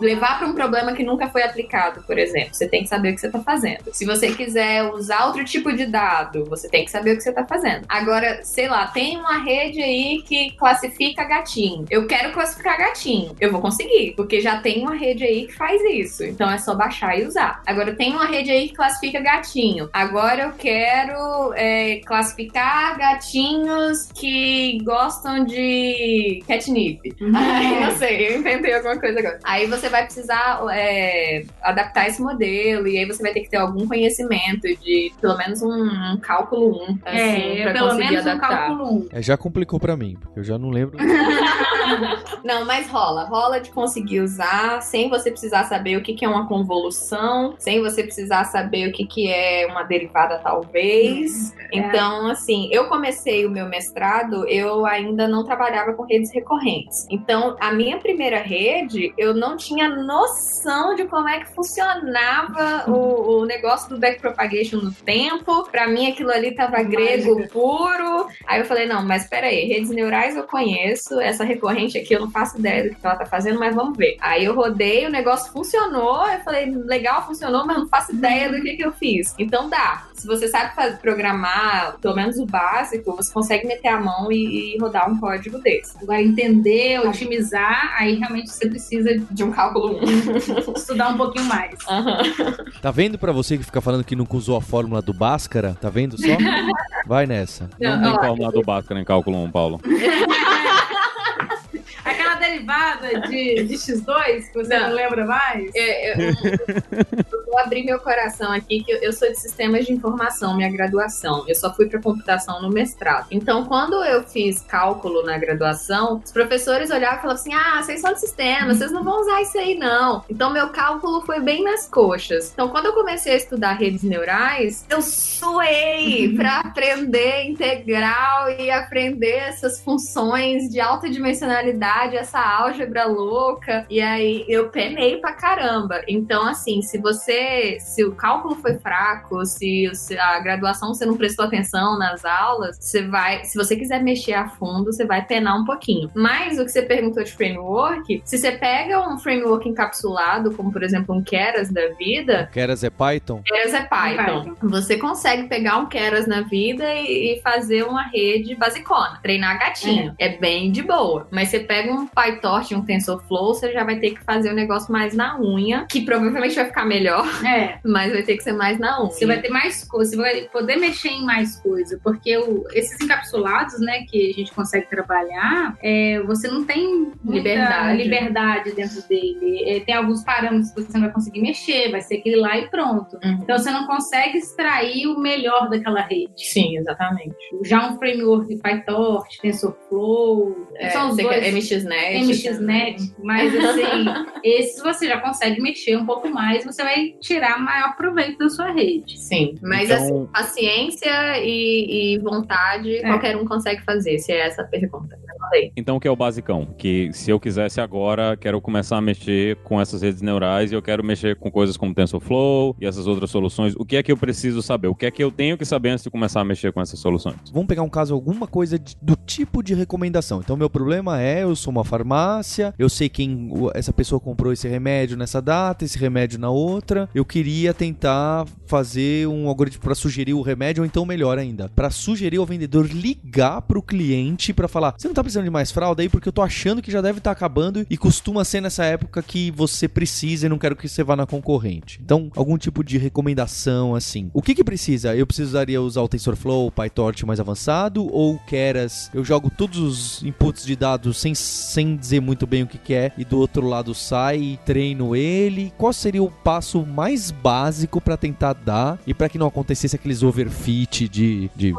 levar pra um problema que nunca foi aplicado, por exemplo, você tem que saber o que você tá fazendo. Se você quiser usar outro tipo de dado, você tem que saber o que você tá fazendo. Agora, sei lá, tem uma rede aí que classifica gatinho. Eu quero classificar gatinho. Eu vou conseguir, porque já tem uma rede aí que faz isso. Então é só baixar e usar. Agora tem uma rede aí que classifica gatinho. Agora eu quero é, classificar gatinhos que gostam de catnip. Ai, não sei, eu inventei alguma coisa agora. Aí você vai precisar é, adaptar esse modelo e aí você vai ter que ter algum conhecimento de pelo menos um, um cálculo um, assim, é, pra pelo conseguir menos adaptar. Um cálculo um. É, já complicou pra mim, porque eu já não lembro. Não, mas rola. Rola de conseguir usar sem você precisar saber o que, que é uma convolução, sem você precisar saber o que, que é uma derivada talvez. É. Então, assim, eu comecei o meu mestrado, eu ainda não trabalhava com redes recorrentes. Então, a minha primeira rede, eu não tinha noção de como é que funcionava o, o negócio do backpropagation no tempo. Pra mim, aquilo ali tava grego puro. Aí eu falei, não, mas peraí, redes neurais eu conheço, essa recorrente exatamente aqui, eu não faço ideia do que ela tá fazendo, mas vamos ver. Aí eu rodei, o negócio funcionou, eu falei, legal, funcionou, mas não faço ideia do que, que eu fiz. Então dá. Se você sabe fazer, programar, pelo menos o básico, você consegue meter a mão e, e rodar um código desse. Agora, entender, otimizar, aí realmente você precisa de um cálculo um. Estudar um pouquinho mais. Uhum. Tá vendo pra você que fica falando que nunca usou a fórmula do Bhaskara? Tá vendo só? Vai nessa. Não, não tem fórmula do Bhaskara em cálculo um, Paulo. Aquela derivada de, de X dois, que você não, não lembra mais? É, eu, eu vou abrir meu coração aqui, que eu, eu sou de sistemas de informação, minha graduação. Eu só fui para computação no mestrado. Então, quando eu fiz cálculo na graduação, os professores olhavam e falavam assim, ah, vocês são de sistema, vocês não vão usar isso aí, não. Então, meu cálculo foi bem nas coxas. Então, quando eu comecei a estudar redes neurais, eu suei para aprender integral e aprender essas funções de alta dimensionalidade, essa álgebra louca, e aí eu penei pra caramba. Então, assim, se você, se o cálculo foi fraco, se, se a graduação você não prestou atenção nas aulas, você vai, se você quiser mexer a fundo, você vai penar um pouquinho. Mas o que você perguntou de framework, se você pega um framework encapsulado, como por exemplo um Keras da vida... O Keras é Python? Keras é Python. Python. Você consegue pegar um Keras na vida e, e fazer uma rede basicona, treinar gatinho. É, é bem de boa. Mas você pega um PyTorch, um TensorFlow, você já vai ter que fazer o um negócio mais na unha, que provavelmente vai ficar melhor, é. Mas vai ter que ser mais na unha. Você vai ter mais coisa, você vai poder mexer em mais coisa, porque o, esses encapsulados, né, que a gente consegue trabalhar, é, você não tem muita liberdade. liberdade dentro dele. É, tem alguns parâmetros que você não vai conseguir mexer, vai ser aquele lá e pronto. Uhum. Então você não consegue extrair o melhor daquela rede. Sim, exatamente. Já um framework de PyTorch, TensorFlow, é, são os dois. É, MXNet. MXNet, mas assim, esses você já consegue mexer um pouco mais, você vai tirar maior proveito da sua rede. Sim, mas então... assim, paciência e, e vontade, é. Qualquer um consegue fazer, se é essa a pergunta. Então, o que é o basicão? Que se eu quisesse agora, quero começar a mexer com essas redes neurais e eu quero mexer com coisas como TensorFlow e essas outras soluções, o que é que eu preciso saber? O que é que eu tenho que saber antes de começar a mexer com essas soluções? Vamos pegar um caso, alguma coisa de, do tipo de recomendação. Então, meu problema é, eu sou uma farmácia, eu sei quem essa pessoa comprou esse remédio nessa data, esse remédio na outra, eu queria tentar fazer um algoritmo para sugerir o remédio, ou então melhor ainda, para sugerir ao vendedor ligar pro cliente para falar, você não tá precisando de mais fralda aí, porque eu tô achando que já deve estar tá acabando e costuma ser nessa época que você precisa e não quero que você vá na concorrente. Então, algum tipo de recomendação assim. O que que precisa? Eu precisaria usar o TensorFlow, o PyTorch mais avançado ou o Keras? Eu jogo todos os inputs de dados sem, sem dizer muito bem o que que é e do outro lado sai e treino ele. Qual seria o passo mais básico pra tentar dar e pra que não acontecesse aqueles overfit de de,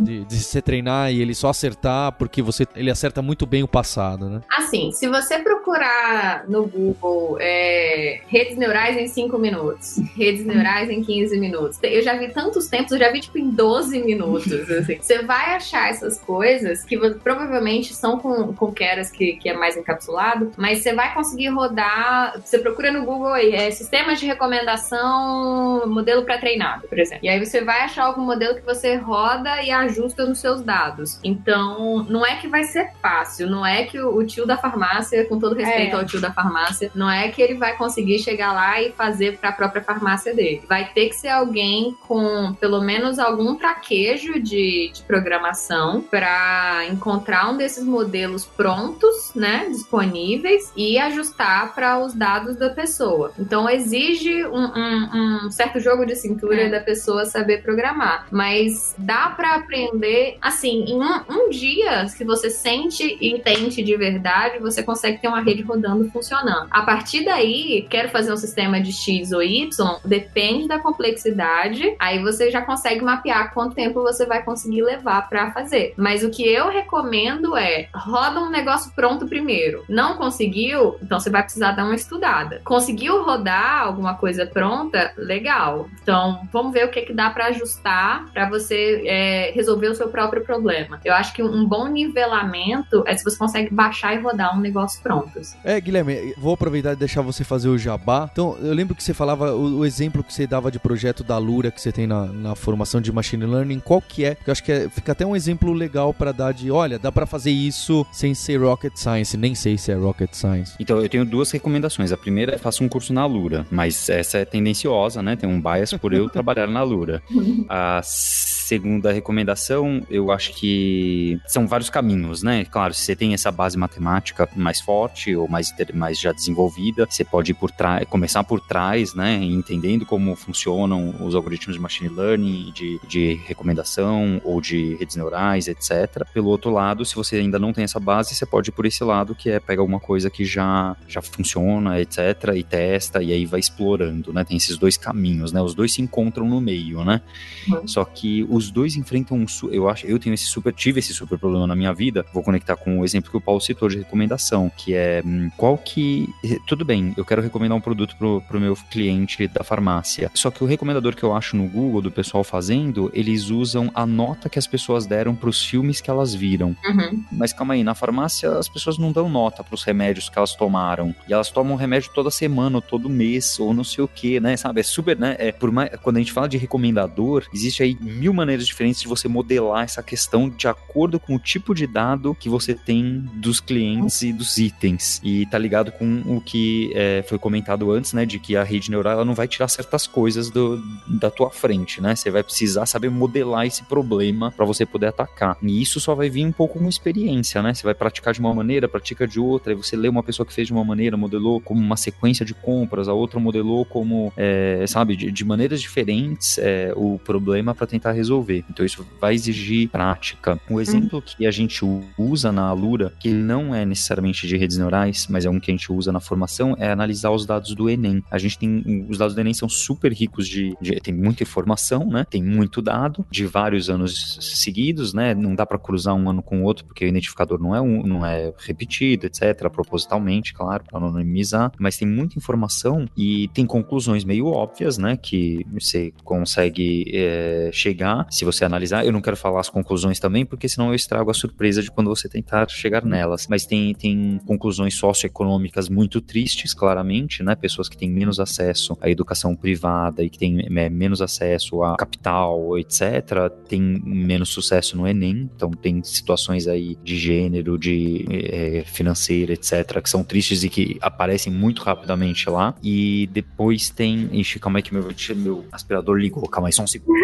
de, de você treinar e ele só acertar porque você ele acerta muito bem o passado, né? Assim, se você procurar no Google é, redes neurais em cinco minutos, redes neurais em quinze minutos, eu já vi tantos tempos, eu já vi tipo em doze minutos, assim. Você vai achar essas coisas que provavelmente são com, com Keras, que, que é mais encapsulado, mas você vai conseguir rodar, você procura no Google aí, é, sistemas de recomendação, modelo pré-treinado, por exemplo. E aí você vai achar algum modelo que você roda e ajusta nos seus dados. Então, não é que vai ser fácil, não é que o tio da farmácia, com todo respeito é. ao tio da farmácia, não é que ele vai conseguir chegar lá e fazer para a própria farmácia dele. Vai ter que ser alguém com pelo menos algum traquejo de, de programação para encontrar um desses modelos prontos, né, disponíveis e ajustar para os dados da pessoa. Então exige um, um, um certo jogo de cintura é. da pessoa saber programar, mas dá para aprender assim, em um, um dia, que você sente e tente de verdade, você consegue ter uma rede rodando, funcionando. A partir daí, quero fazer um sistema de X ou Y, depende da complexidade, aí você já consegue mapear quanto tempo você vai conseguir levar pra fazer. Mas o que eu recomendo é, roda um negócio pronto primeiro. Não conseguiu? Então você vai precisar dar uma estudada. Conseguiu rodar alguma coisa pronta? Legal. Então, vamos ver o que, que dá pra ajustar pra você é, resolver o seu próprio problema. Eu acho que um bom nível nivelamento é se você consegue baixar e rodar um negócio pronto. É, Guilherme, vou aproveitar e deixar você fazer o jabá. Então, eu lembro que você falava o, o exemplo que você dava de projeto da Alura que você tem na, na formação de Machine Learning, qual que é? Porque eu acho que é, fica até um exemplo legal pra dar de, olha, dá pra fazer isso sem ser Rocket Science. Science, nem sei se é Rocket Science. Então, eu tenho duas recomendações. A primeira é faça um curso na Alura, mas essa é tendenciosa, né? Tem um bias por eu trabalhar na Alura. A segunda recomendação, eu acho que são vários caminhos, né? Claro, se você tem essa base matemática mais forte ou mais, mais já desenvolvida, você pode ir por trás, começar por trás, né? Entendendo como funcionam os algoritmos de machine learning, de, de recomendação ou de redes neurais, etcétera. Pelo outro lado, se você ainda não tem essa base, você pode ir por esse lado, que é pega alguma coisa que já, já funciona, etcétera, e testa, e aí vai explorando, né? Tem esses dois caminhos, né? Os dois se encontram no meio, né? Uhum. Só que os dois enfrentam um... Su- eu acho, eu tenho esse super, tive esse super problema na minha vida, vou conectar com o exemplo que o Paulo citou de recomendação, que é qual que... Tudo bem, eu quero recomendar um produto pro, pro meu cliente da farmácia. Só que o recomendador que eu acho no Google, do pessoal fazendo, eles usam a nota que as pessoas deram pros filmes que elas viram. Uhum. Mas calma aí, na farmácia as pessoas não dão nota pros remédios que elas tomaram. E elas tomam remédio toda semana, ou todo mês, ou não sei o que, né? Sabe? É super, né? É, por mais, quando a gente fala de recomendador, existe aí mil maneiras diferentes de você modelar essa questão de acordo com o tipo de dado que você tem dos clientes e dos itens. E tá ligado com o que é, foi comentado antes, né? De que a rede neural, ela não vai tirar certas coisas do, da tua frente, né? Você vai precisar saber modelar esse problema pra você poder atacar. E isso só vai vir um pouco com experiência, né? Você vai praticar de uma maneira, pratica de outra, aí você lê uma pessoa que fez de uma maneira, modelou como uma sequência de compras, a outra modelou como, é, sabe, de, de maneiras diferentes é, o problema para tentar resolver. Então isso vai exigir prática. Um exemplo que a gente usa na Alura, que não é necessariamente de redes neurais, mas é um que a gente usa na formação, é analisar os dados do Enem. A gente tem, os dados do Enem são super ricos de, de tem muita informação, né? Tem muito dado de vários anos seguidos, né? Não dá para cruzar um ano com o outro, porque o identificador não é, um, não é repetido, etcétera, propositalmente, claro, para anonimizar. Mas tem muita informação e tem conclusões meio óbvias, né, que você consegue é, chegar se você analisar. Eu não quero falar as conclusões também, porque senão eu estrago a surpresa de quando você tentar chegar nelas, mas tem, tem conclusões socioeconômicas muito tristes, claramente, né, pessoas que têm menos acesso à educação privada e que têm é, menos acesso a capital, etcétera, tem menos sucesso no Enem, então tem situações aí de gênero, de é, financeira, etcétera, que são tristes e que aparecem muito rapidamente lá. E depois tem... Ixi, calma aí que meu, meu aspirador ligou. Calma aí, só um segundo.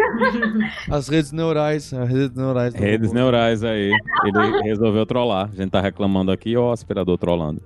As redes neurais. As redes neurais. Redes Google. Neurais aí. Ele resolveu trollar. A gente tá reclamando aqui, ó, o aspirador trollando.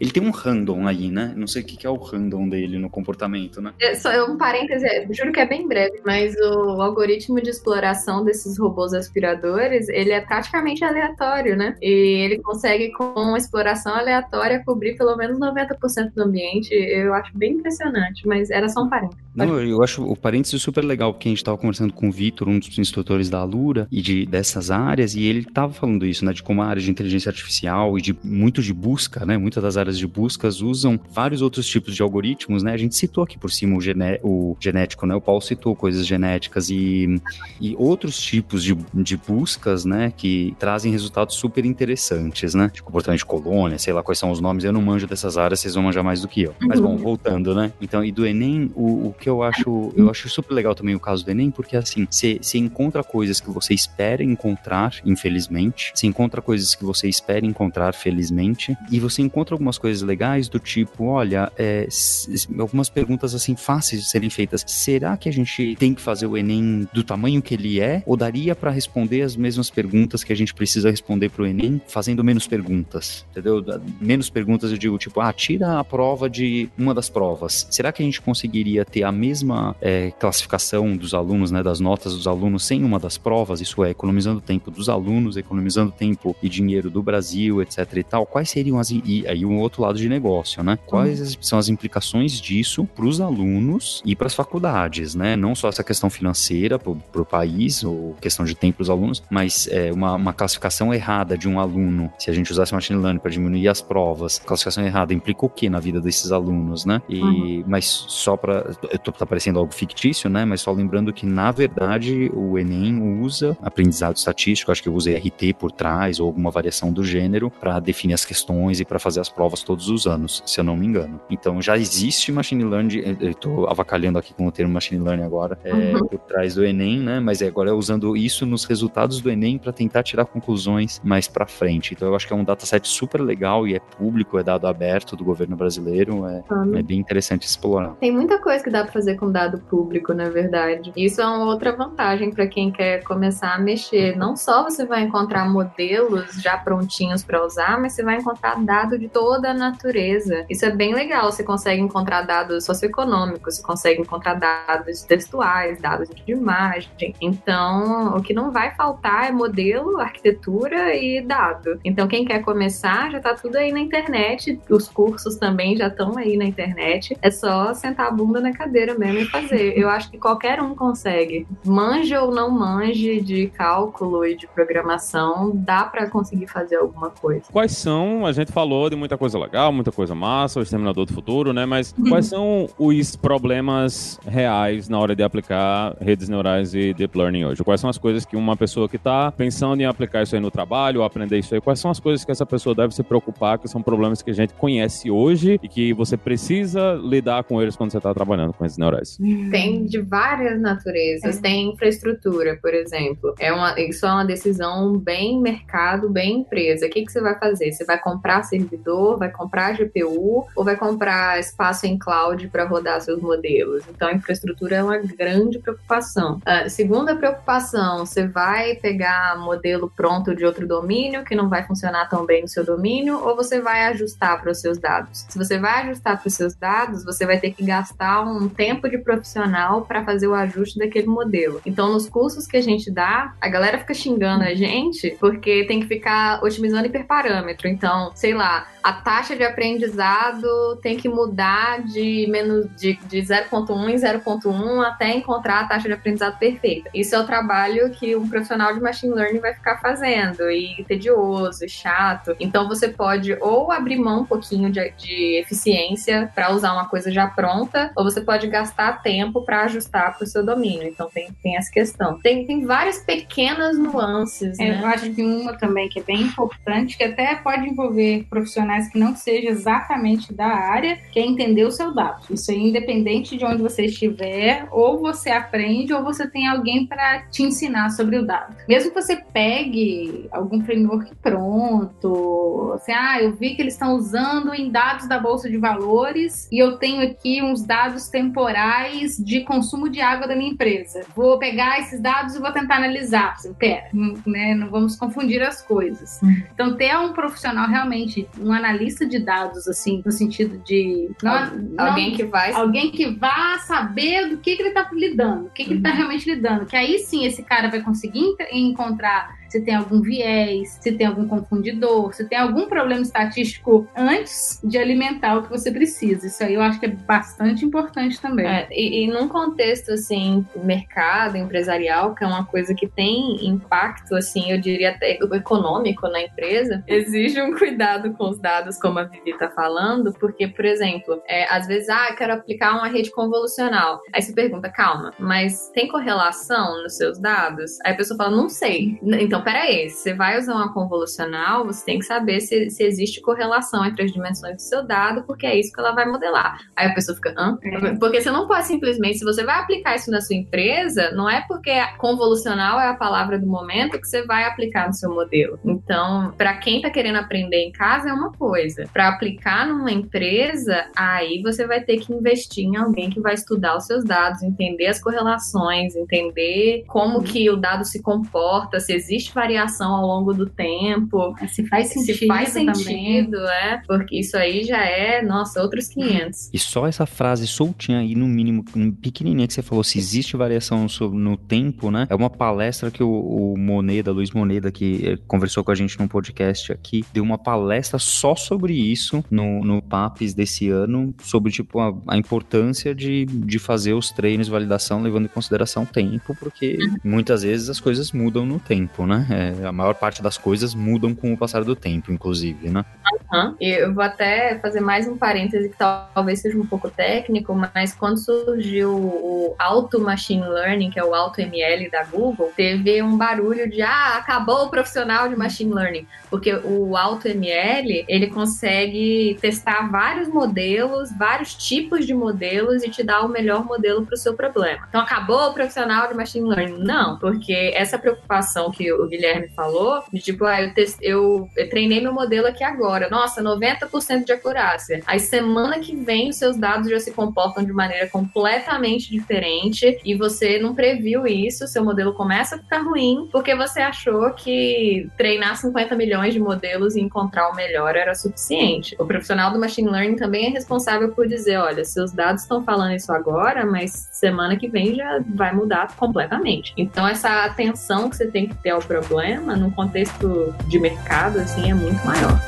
Ele tem um random aí, né? Não sei o que é o random dele no comportamento, né? É, só um parêntese, juro que é bem breve, mas o algoritmo de exploração desses robôs aspiradores, ele é praticamente aleatório, né? E ele consegue, com uma exploração aleatória, cobrir pelo menos noventa por cento do ambiente. Eu acho bem impressionante, mas era só um parênteses. Não, eu acho o parênteses super legal, porque a gente estava conversando com o Vitor, um dos instrutores da Alura e de, dessas áreas, e ele estava falando isso, né, de como a área de inteligência artificial e de muito de busca, né, muitas das áreas de buscas usam vários outros tipos de algoritmos, né, a gente citou aqui por cima o, gené- o genético, né, o Paulo citou coisas genéticas e, e outros tipos de, de buscas, né, que trazem resultados super interessantes, né, de comportamento de colônia, sei lá quais são os nomes, eu não manjo dessas áreas, vocês vão manjar mais do que eu. Mas bom, voltando, né? Então, e do Enem, o, o que eu acho, eu acho super legal também o caso do Enem, porque assim, você encontra coisas que você espera encontrar, infelizmente, você encontra coisas que você espera encontrar, felizmente, e você encontra algumas coisas legais do tipo, olha, é, s- algumas perguntas assim, fáceis de serem feitas. Será que a gente tem que fazer o Enem do tamanho que ele é? Ou daria pra responder as mesmas perguntas que a gente precisa responder pro Enem, fazendo menos perguntas, entendeu? Menos perguntas, eu digo, tipo, ah, tira a prova de uma das provas. Será que a gente conseguiria ter a mesma é, classificação dos alunos, né, das notas dos alunos sem uma das provas? Isso é, economizando tempo dos alunos, economizando tempo e dinheiro do Brasil, etcétera e tal. Quais seriam as... E aí o outro lado de negócio, né? Quais são as implicações disso pros alunos e pras faculdades, né? Não só essa questão financeira pro, pro país, ou questão de tempo pros alunos, mas é, uma, uma classificação errada de um aluno, se a gente usasse machine learning para diminuir as provas, classificação errada implica o que na vida desses alunos, né? E, uhum. Mas só para... Tá parecendo algo fictício, né? Mas só lembrando que, na verdade, o Enem usa aprendizado estatístico, acho que usa R T por trás, ou alguma variação do gênero, para definir as questões e para fazer as provas provas todos os anos, se eu não me engano. Então já existe machine learning, eu estou avacalhando aqui com o termo machine learning agora, é, uhum. por trás do Enem, né? Mas é, agora é usando isso nos resultados do Enem para tentar tirar conclusões mais para frente. Então eu acho que é um dataset super legal e é público, é dado aberto do governo brasileiro, é, uhum. é bem interessante explorar. Tem muita coisa que dá para fazer com dado público, na verdade. Isso é uma outra vantagem para quem quer começar a mexer. Não só você vai encontrar modelos já prontinhos para usar, mas você vai encontrar dado de toda a natureza. Isso é bem legal. Você consegue encontrar dados socioeconômicos, você consegue encontrar dados textuais, dados de imagem. Então, o que não vai faltar é modelo, arquitetura e dado. Então, quem quer começar, já tá tudo aí na internet. Os cursos também já estão aí na internet. É só sentar a bunda na cadeira mesmo e fazer. Eu acho que qualquer um consegue. Manje ou não manje de cálculo e de programação, dá pra conseguir fazer alguma coisa. Quais são, a gente falou de muita coisa legal, muita coisa massa, o Exterminador do Futuro, né? Mas quais são os problemas reais na hora de aplicar redes neurais e deep learning hoje? Quais são as coisas que uma pessoa que tá pensando em aplicar isso aí no trabalho, ou aprender isso aí, quais são as coisas que essa pessoa deve se preocupar, que são problemas que a gente conhece hoje e que você precisa lidar com eles quando você tá trabalhando com redes neurais? Tem de várias naturezas. É. Tem infraestrutura, por exemplo. É uma, isso é uma decisão bem mercado, bem empresa. O que, que você vai fazer? Você vai comprar servidor, vai comprar G P U ou vai comprar espaço em cloud para rodar seus modelos? Então, a infraestrutura é uma grande preocupação. Uh, segunda preocupação, você vai pegar modelo pronto de outro domínio que não vai funcionar tão bem no seu domínio, ou você vai ajustar para os seus dados? Se você vai ajustar para os seus dados, você vai ter que gastar um tempo de profissional para fazer o ajuste daquele modelo. Então, nos cursos que a gente dá, a galera fica xingando a gente porque tem que ficar otimizando hiperparâmetro. Então, sei lá, a taxa de aprendizado tem que mudar de, menos, de, de zero ponto um em zero ponto um até encontrar a taxa de aprendizado perfeita. Isso é o trabalho que um profissional de machine learning vai ficar fazendo, e tedioso, e chato. Então, você pode ou abrir mão um pouquinho de, de eficiência para usar uma coisa já pronta, ou você pode gastar tempo para ajustar para o seu domínio. Então, tem, tem essa questão. Tem, tem várias pequenas nuances, é, né? Eu acho que uma também que é bem importante, que até pode envolver profissionais que não sejam exatamente da área, que é entender o seu dado. Isso aí, independente de onde você estiver, ou você aprende, ou você tem alguém para te ensinar sobre o dado. Mesmo que você pegue algum framework pronto, assim, ah, eu vi que eles estão usando em dados da Bolsa de Valores e eu tenho aqui uns dados temporais de consumo de água da minha empresa. Vou pegar esses dados e vou tentar analisar. Assim, pera, né, não vamos confundir as coisas. Então, ter um profissional realmente, um analista de dados, assim, no sentido de... Não, Algu- não, alguém que vai... Alguém que vá saber do que, que ele está lidando, o que, que uhum. ele está realmente lidando. Que aí sim, esse cara vai conseguir encontrar se tem algum viés, se tem algum confundidor, se tem algum problema estatístico antes de alimentar o que você precisa. Isso aí eu acho que é bastante importante também. É, e, e num contexto, assim, mercado, empresarial, que é uma coisa que tem impacto, assim, eu diria até econômico na empresa, exige um cuidado com os dados, como a Vivi tá falando, porque, por exemplo, é, às vezes, ah, eu quero aplicar uma rede convolucional. Aí você pergunta, calma, mas tem correlação nos seus dados? Aí a pessoa fala, não sei. Então, Então, peraí, você vai usar uma convolucional, você tem que saber se, se existe correlação entre as dimensões do seu dado, porque é isso que ela vai modelar. Aí a pessoa fica, hã? É. Porque você não pode simplesmente, se você vai aplicar isso na sua empresa, não é porque convolucional é a palavra do momento que você vai aplicar no seu modelo. Então, para quem tá querendo aprender em casa, é uma coisa. Para aplicar numa empresa, aí você vai ter que investir em alguém que vai estudar os seus dados, entender as correlações, entender como que o dado se comporta, se existe variação ao longo do tempo, se faz sentido, se faz sentido é, porque isso aí já é, nossa, outros quinhentos. E só essa frase soltinha aí, no mínimo, pequenininha, que você falou, se existe variação sobre, no tempo, né, é uma palestra que o, o Moneda, Luiz Moneda, que conversou com a gente num podcast aqui, deu uma palestra só sobre isso no, no PAPES desse ano, sobre, tipo, a, a importância de, de fazer os treinos, validação, levando em consideração o tempo, porque muitas vezes as coisas mudam no tempo, né? né? É, a maior parte das coisas mudam com o passar do tempo, inclusive, né? Uhum. Eu vou até fazer mais um parêntese que talvez seja um pouco técnico, mas quando surgiu o Auto Machine Learning, que é o Auto M L da Google, teve um barulho de, ah, acabou o profissional de Machine Learning, porque o Auto M L, ele consegue testar vários modelos, vários tipos de modelos e te dar o melhor modelo para o seu problema. Então, acabou o profissional de Machine Learning? Não, porque essa preocupação que o Guilherme falou, de tipo, ah, eu, test... eu... eu treinei meu modelo aqui agora, nossa, noventa por cento de acurácia. Aí, semana que vem, os seus dados já se comportam de maneira completamente diferente e você não previu isso, seu modelo começa a ficar ruim, porque você achou que treinar cinquenta milhões de modelos e encontrar o melhor era suficiente. O profissional do Machine Learning também é responsável por dizer, olha, seus dados estão falando isso agora, mas semana que vem já vai mudar completamente. Então, essa atenção que você tem que ter ao problema, num contexto de mercado, assim, é muito maior.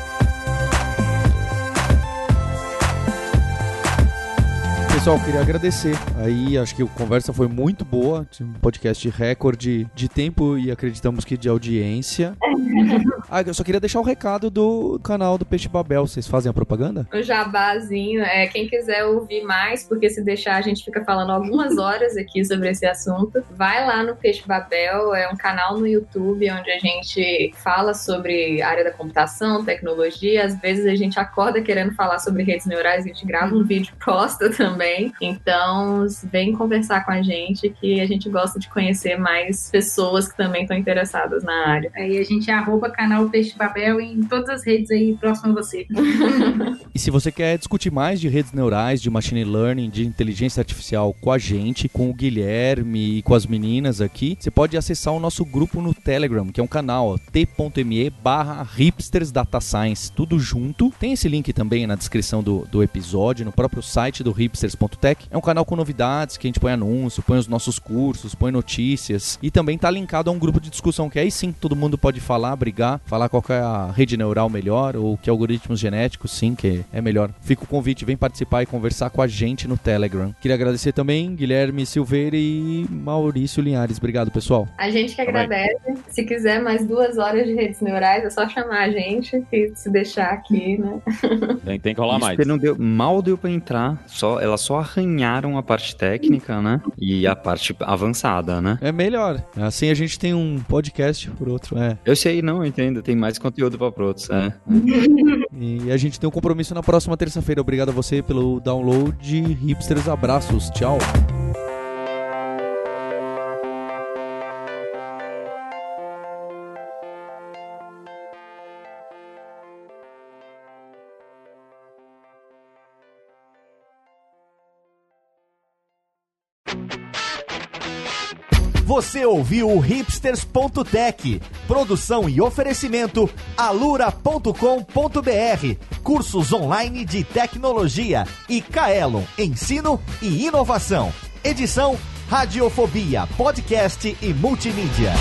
Pessoal, queria agradecer. Aí, acho que a conversa foi muito boa. Um podcast recorde de tempo e acreditamos que de audiência. Ah, eu só queria deixar o um recado do canal do Peixe Babel. Vocês fazem a propaganda? O jabazinho. É, quem quiser ouvir mais, porque se deixar a gente fica falando algumas horas aqui sobre esse assunto, vai lá no Peixe Babel. É um canal no YouTube onde a gente fala sobre área da computação, tecnologia. Às vezes a gente acorda querendo falar sobre redes neurais, a gente grava um vídeo e posta também. Então, vem conversar com a gente, que a gente gosta de conhecer mais pessoas que também estão interessadas na área. Aí a gente é arroba canal Peixe Babel em todas as redes aí próximo a você. E se você quer discutir mais de redes neurais, de machine learning, de inteligência artificial com a gente, com o Guilherme e com as meninas aqui, você pode acessar o nosso grupo no Telegram, que é um canal t.me barra hipsters data science, tudo junto. Tem esse link também na descrição do, do episódio, no próprio site do Hipsters. É um canal com novidades, que a gente põe anúncio, põe os nossos cursos, põe notícias e também tá linkado a um grupo de discussão que aí sim todo mundo pode falar, brigar, falar qual que é a rede neural melhor ou que algoritmos genéticos sim que é melhor. Fica o convite, vem participar e conversar com a gente no Telegram. Queria agradecer também Guilherme Silveira e Maurício Linhares. Obrigado, pessoal. A gente que agradece. Se quiser mais duas horas de redes neurais, é só chamar a gente e se deixar aqui, né? Tem, tem que rolar mais. Não deu, mal deu pra entrar, só ela só arranharam a parte técnica, né? E a parte avançada, né? É melhor. Assim a gente tem um podcast por outro, é. Eu sei, não, eu entendo. Tem mais conteúdo pra outros, é. E a gente tem um compromisso na próxima terça-feira. Obrigado a você pelo download. Hipsters, abraços. Tchau. Você ouviu o hipsters ponto tech, produção e oferecimento alura ponto com ponto br, cursos online de tecnologia e Caelum, ensino e inovação. Edição Radiofobia, podcast e multimídia.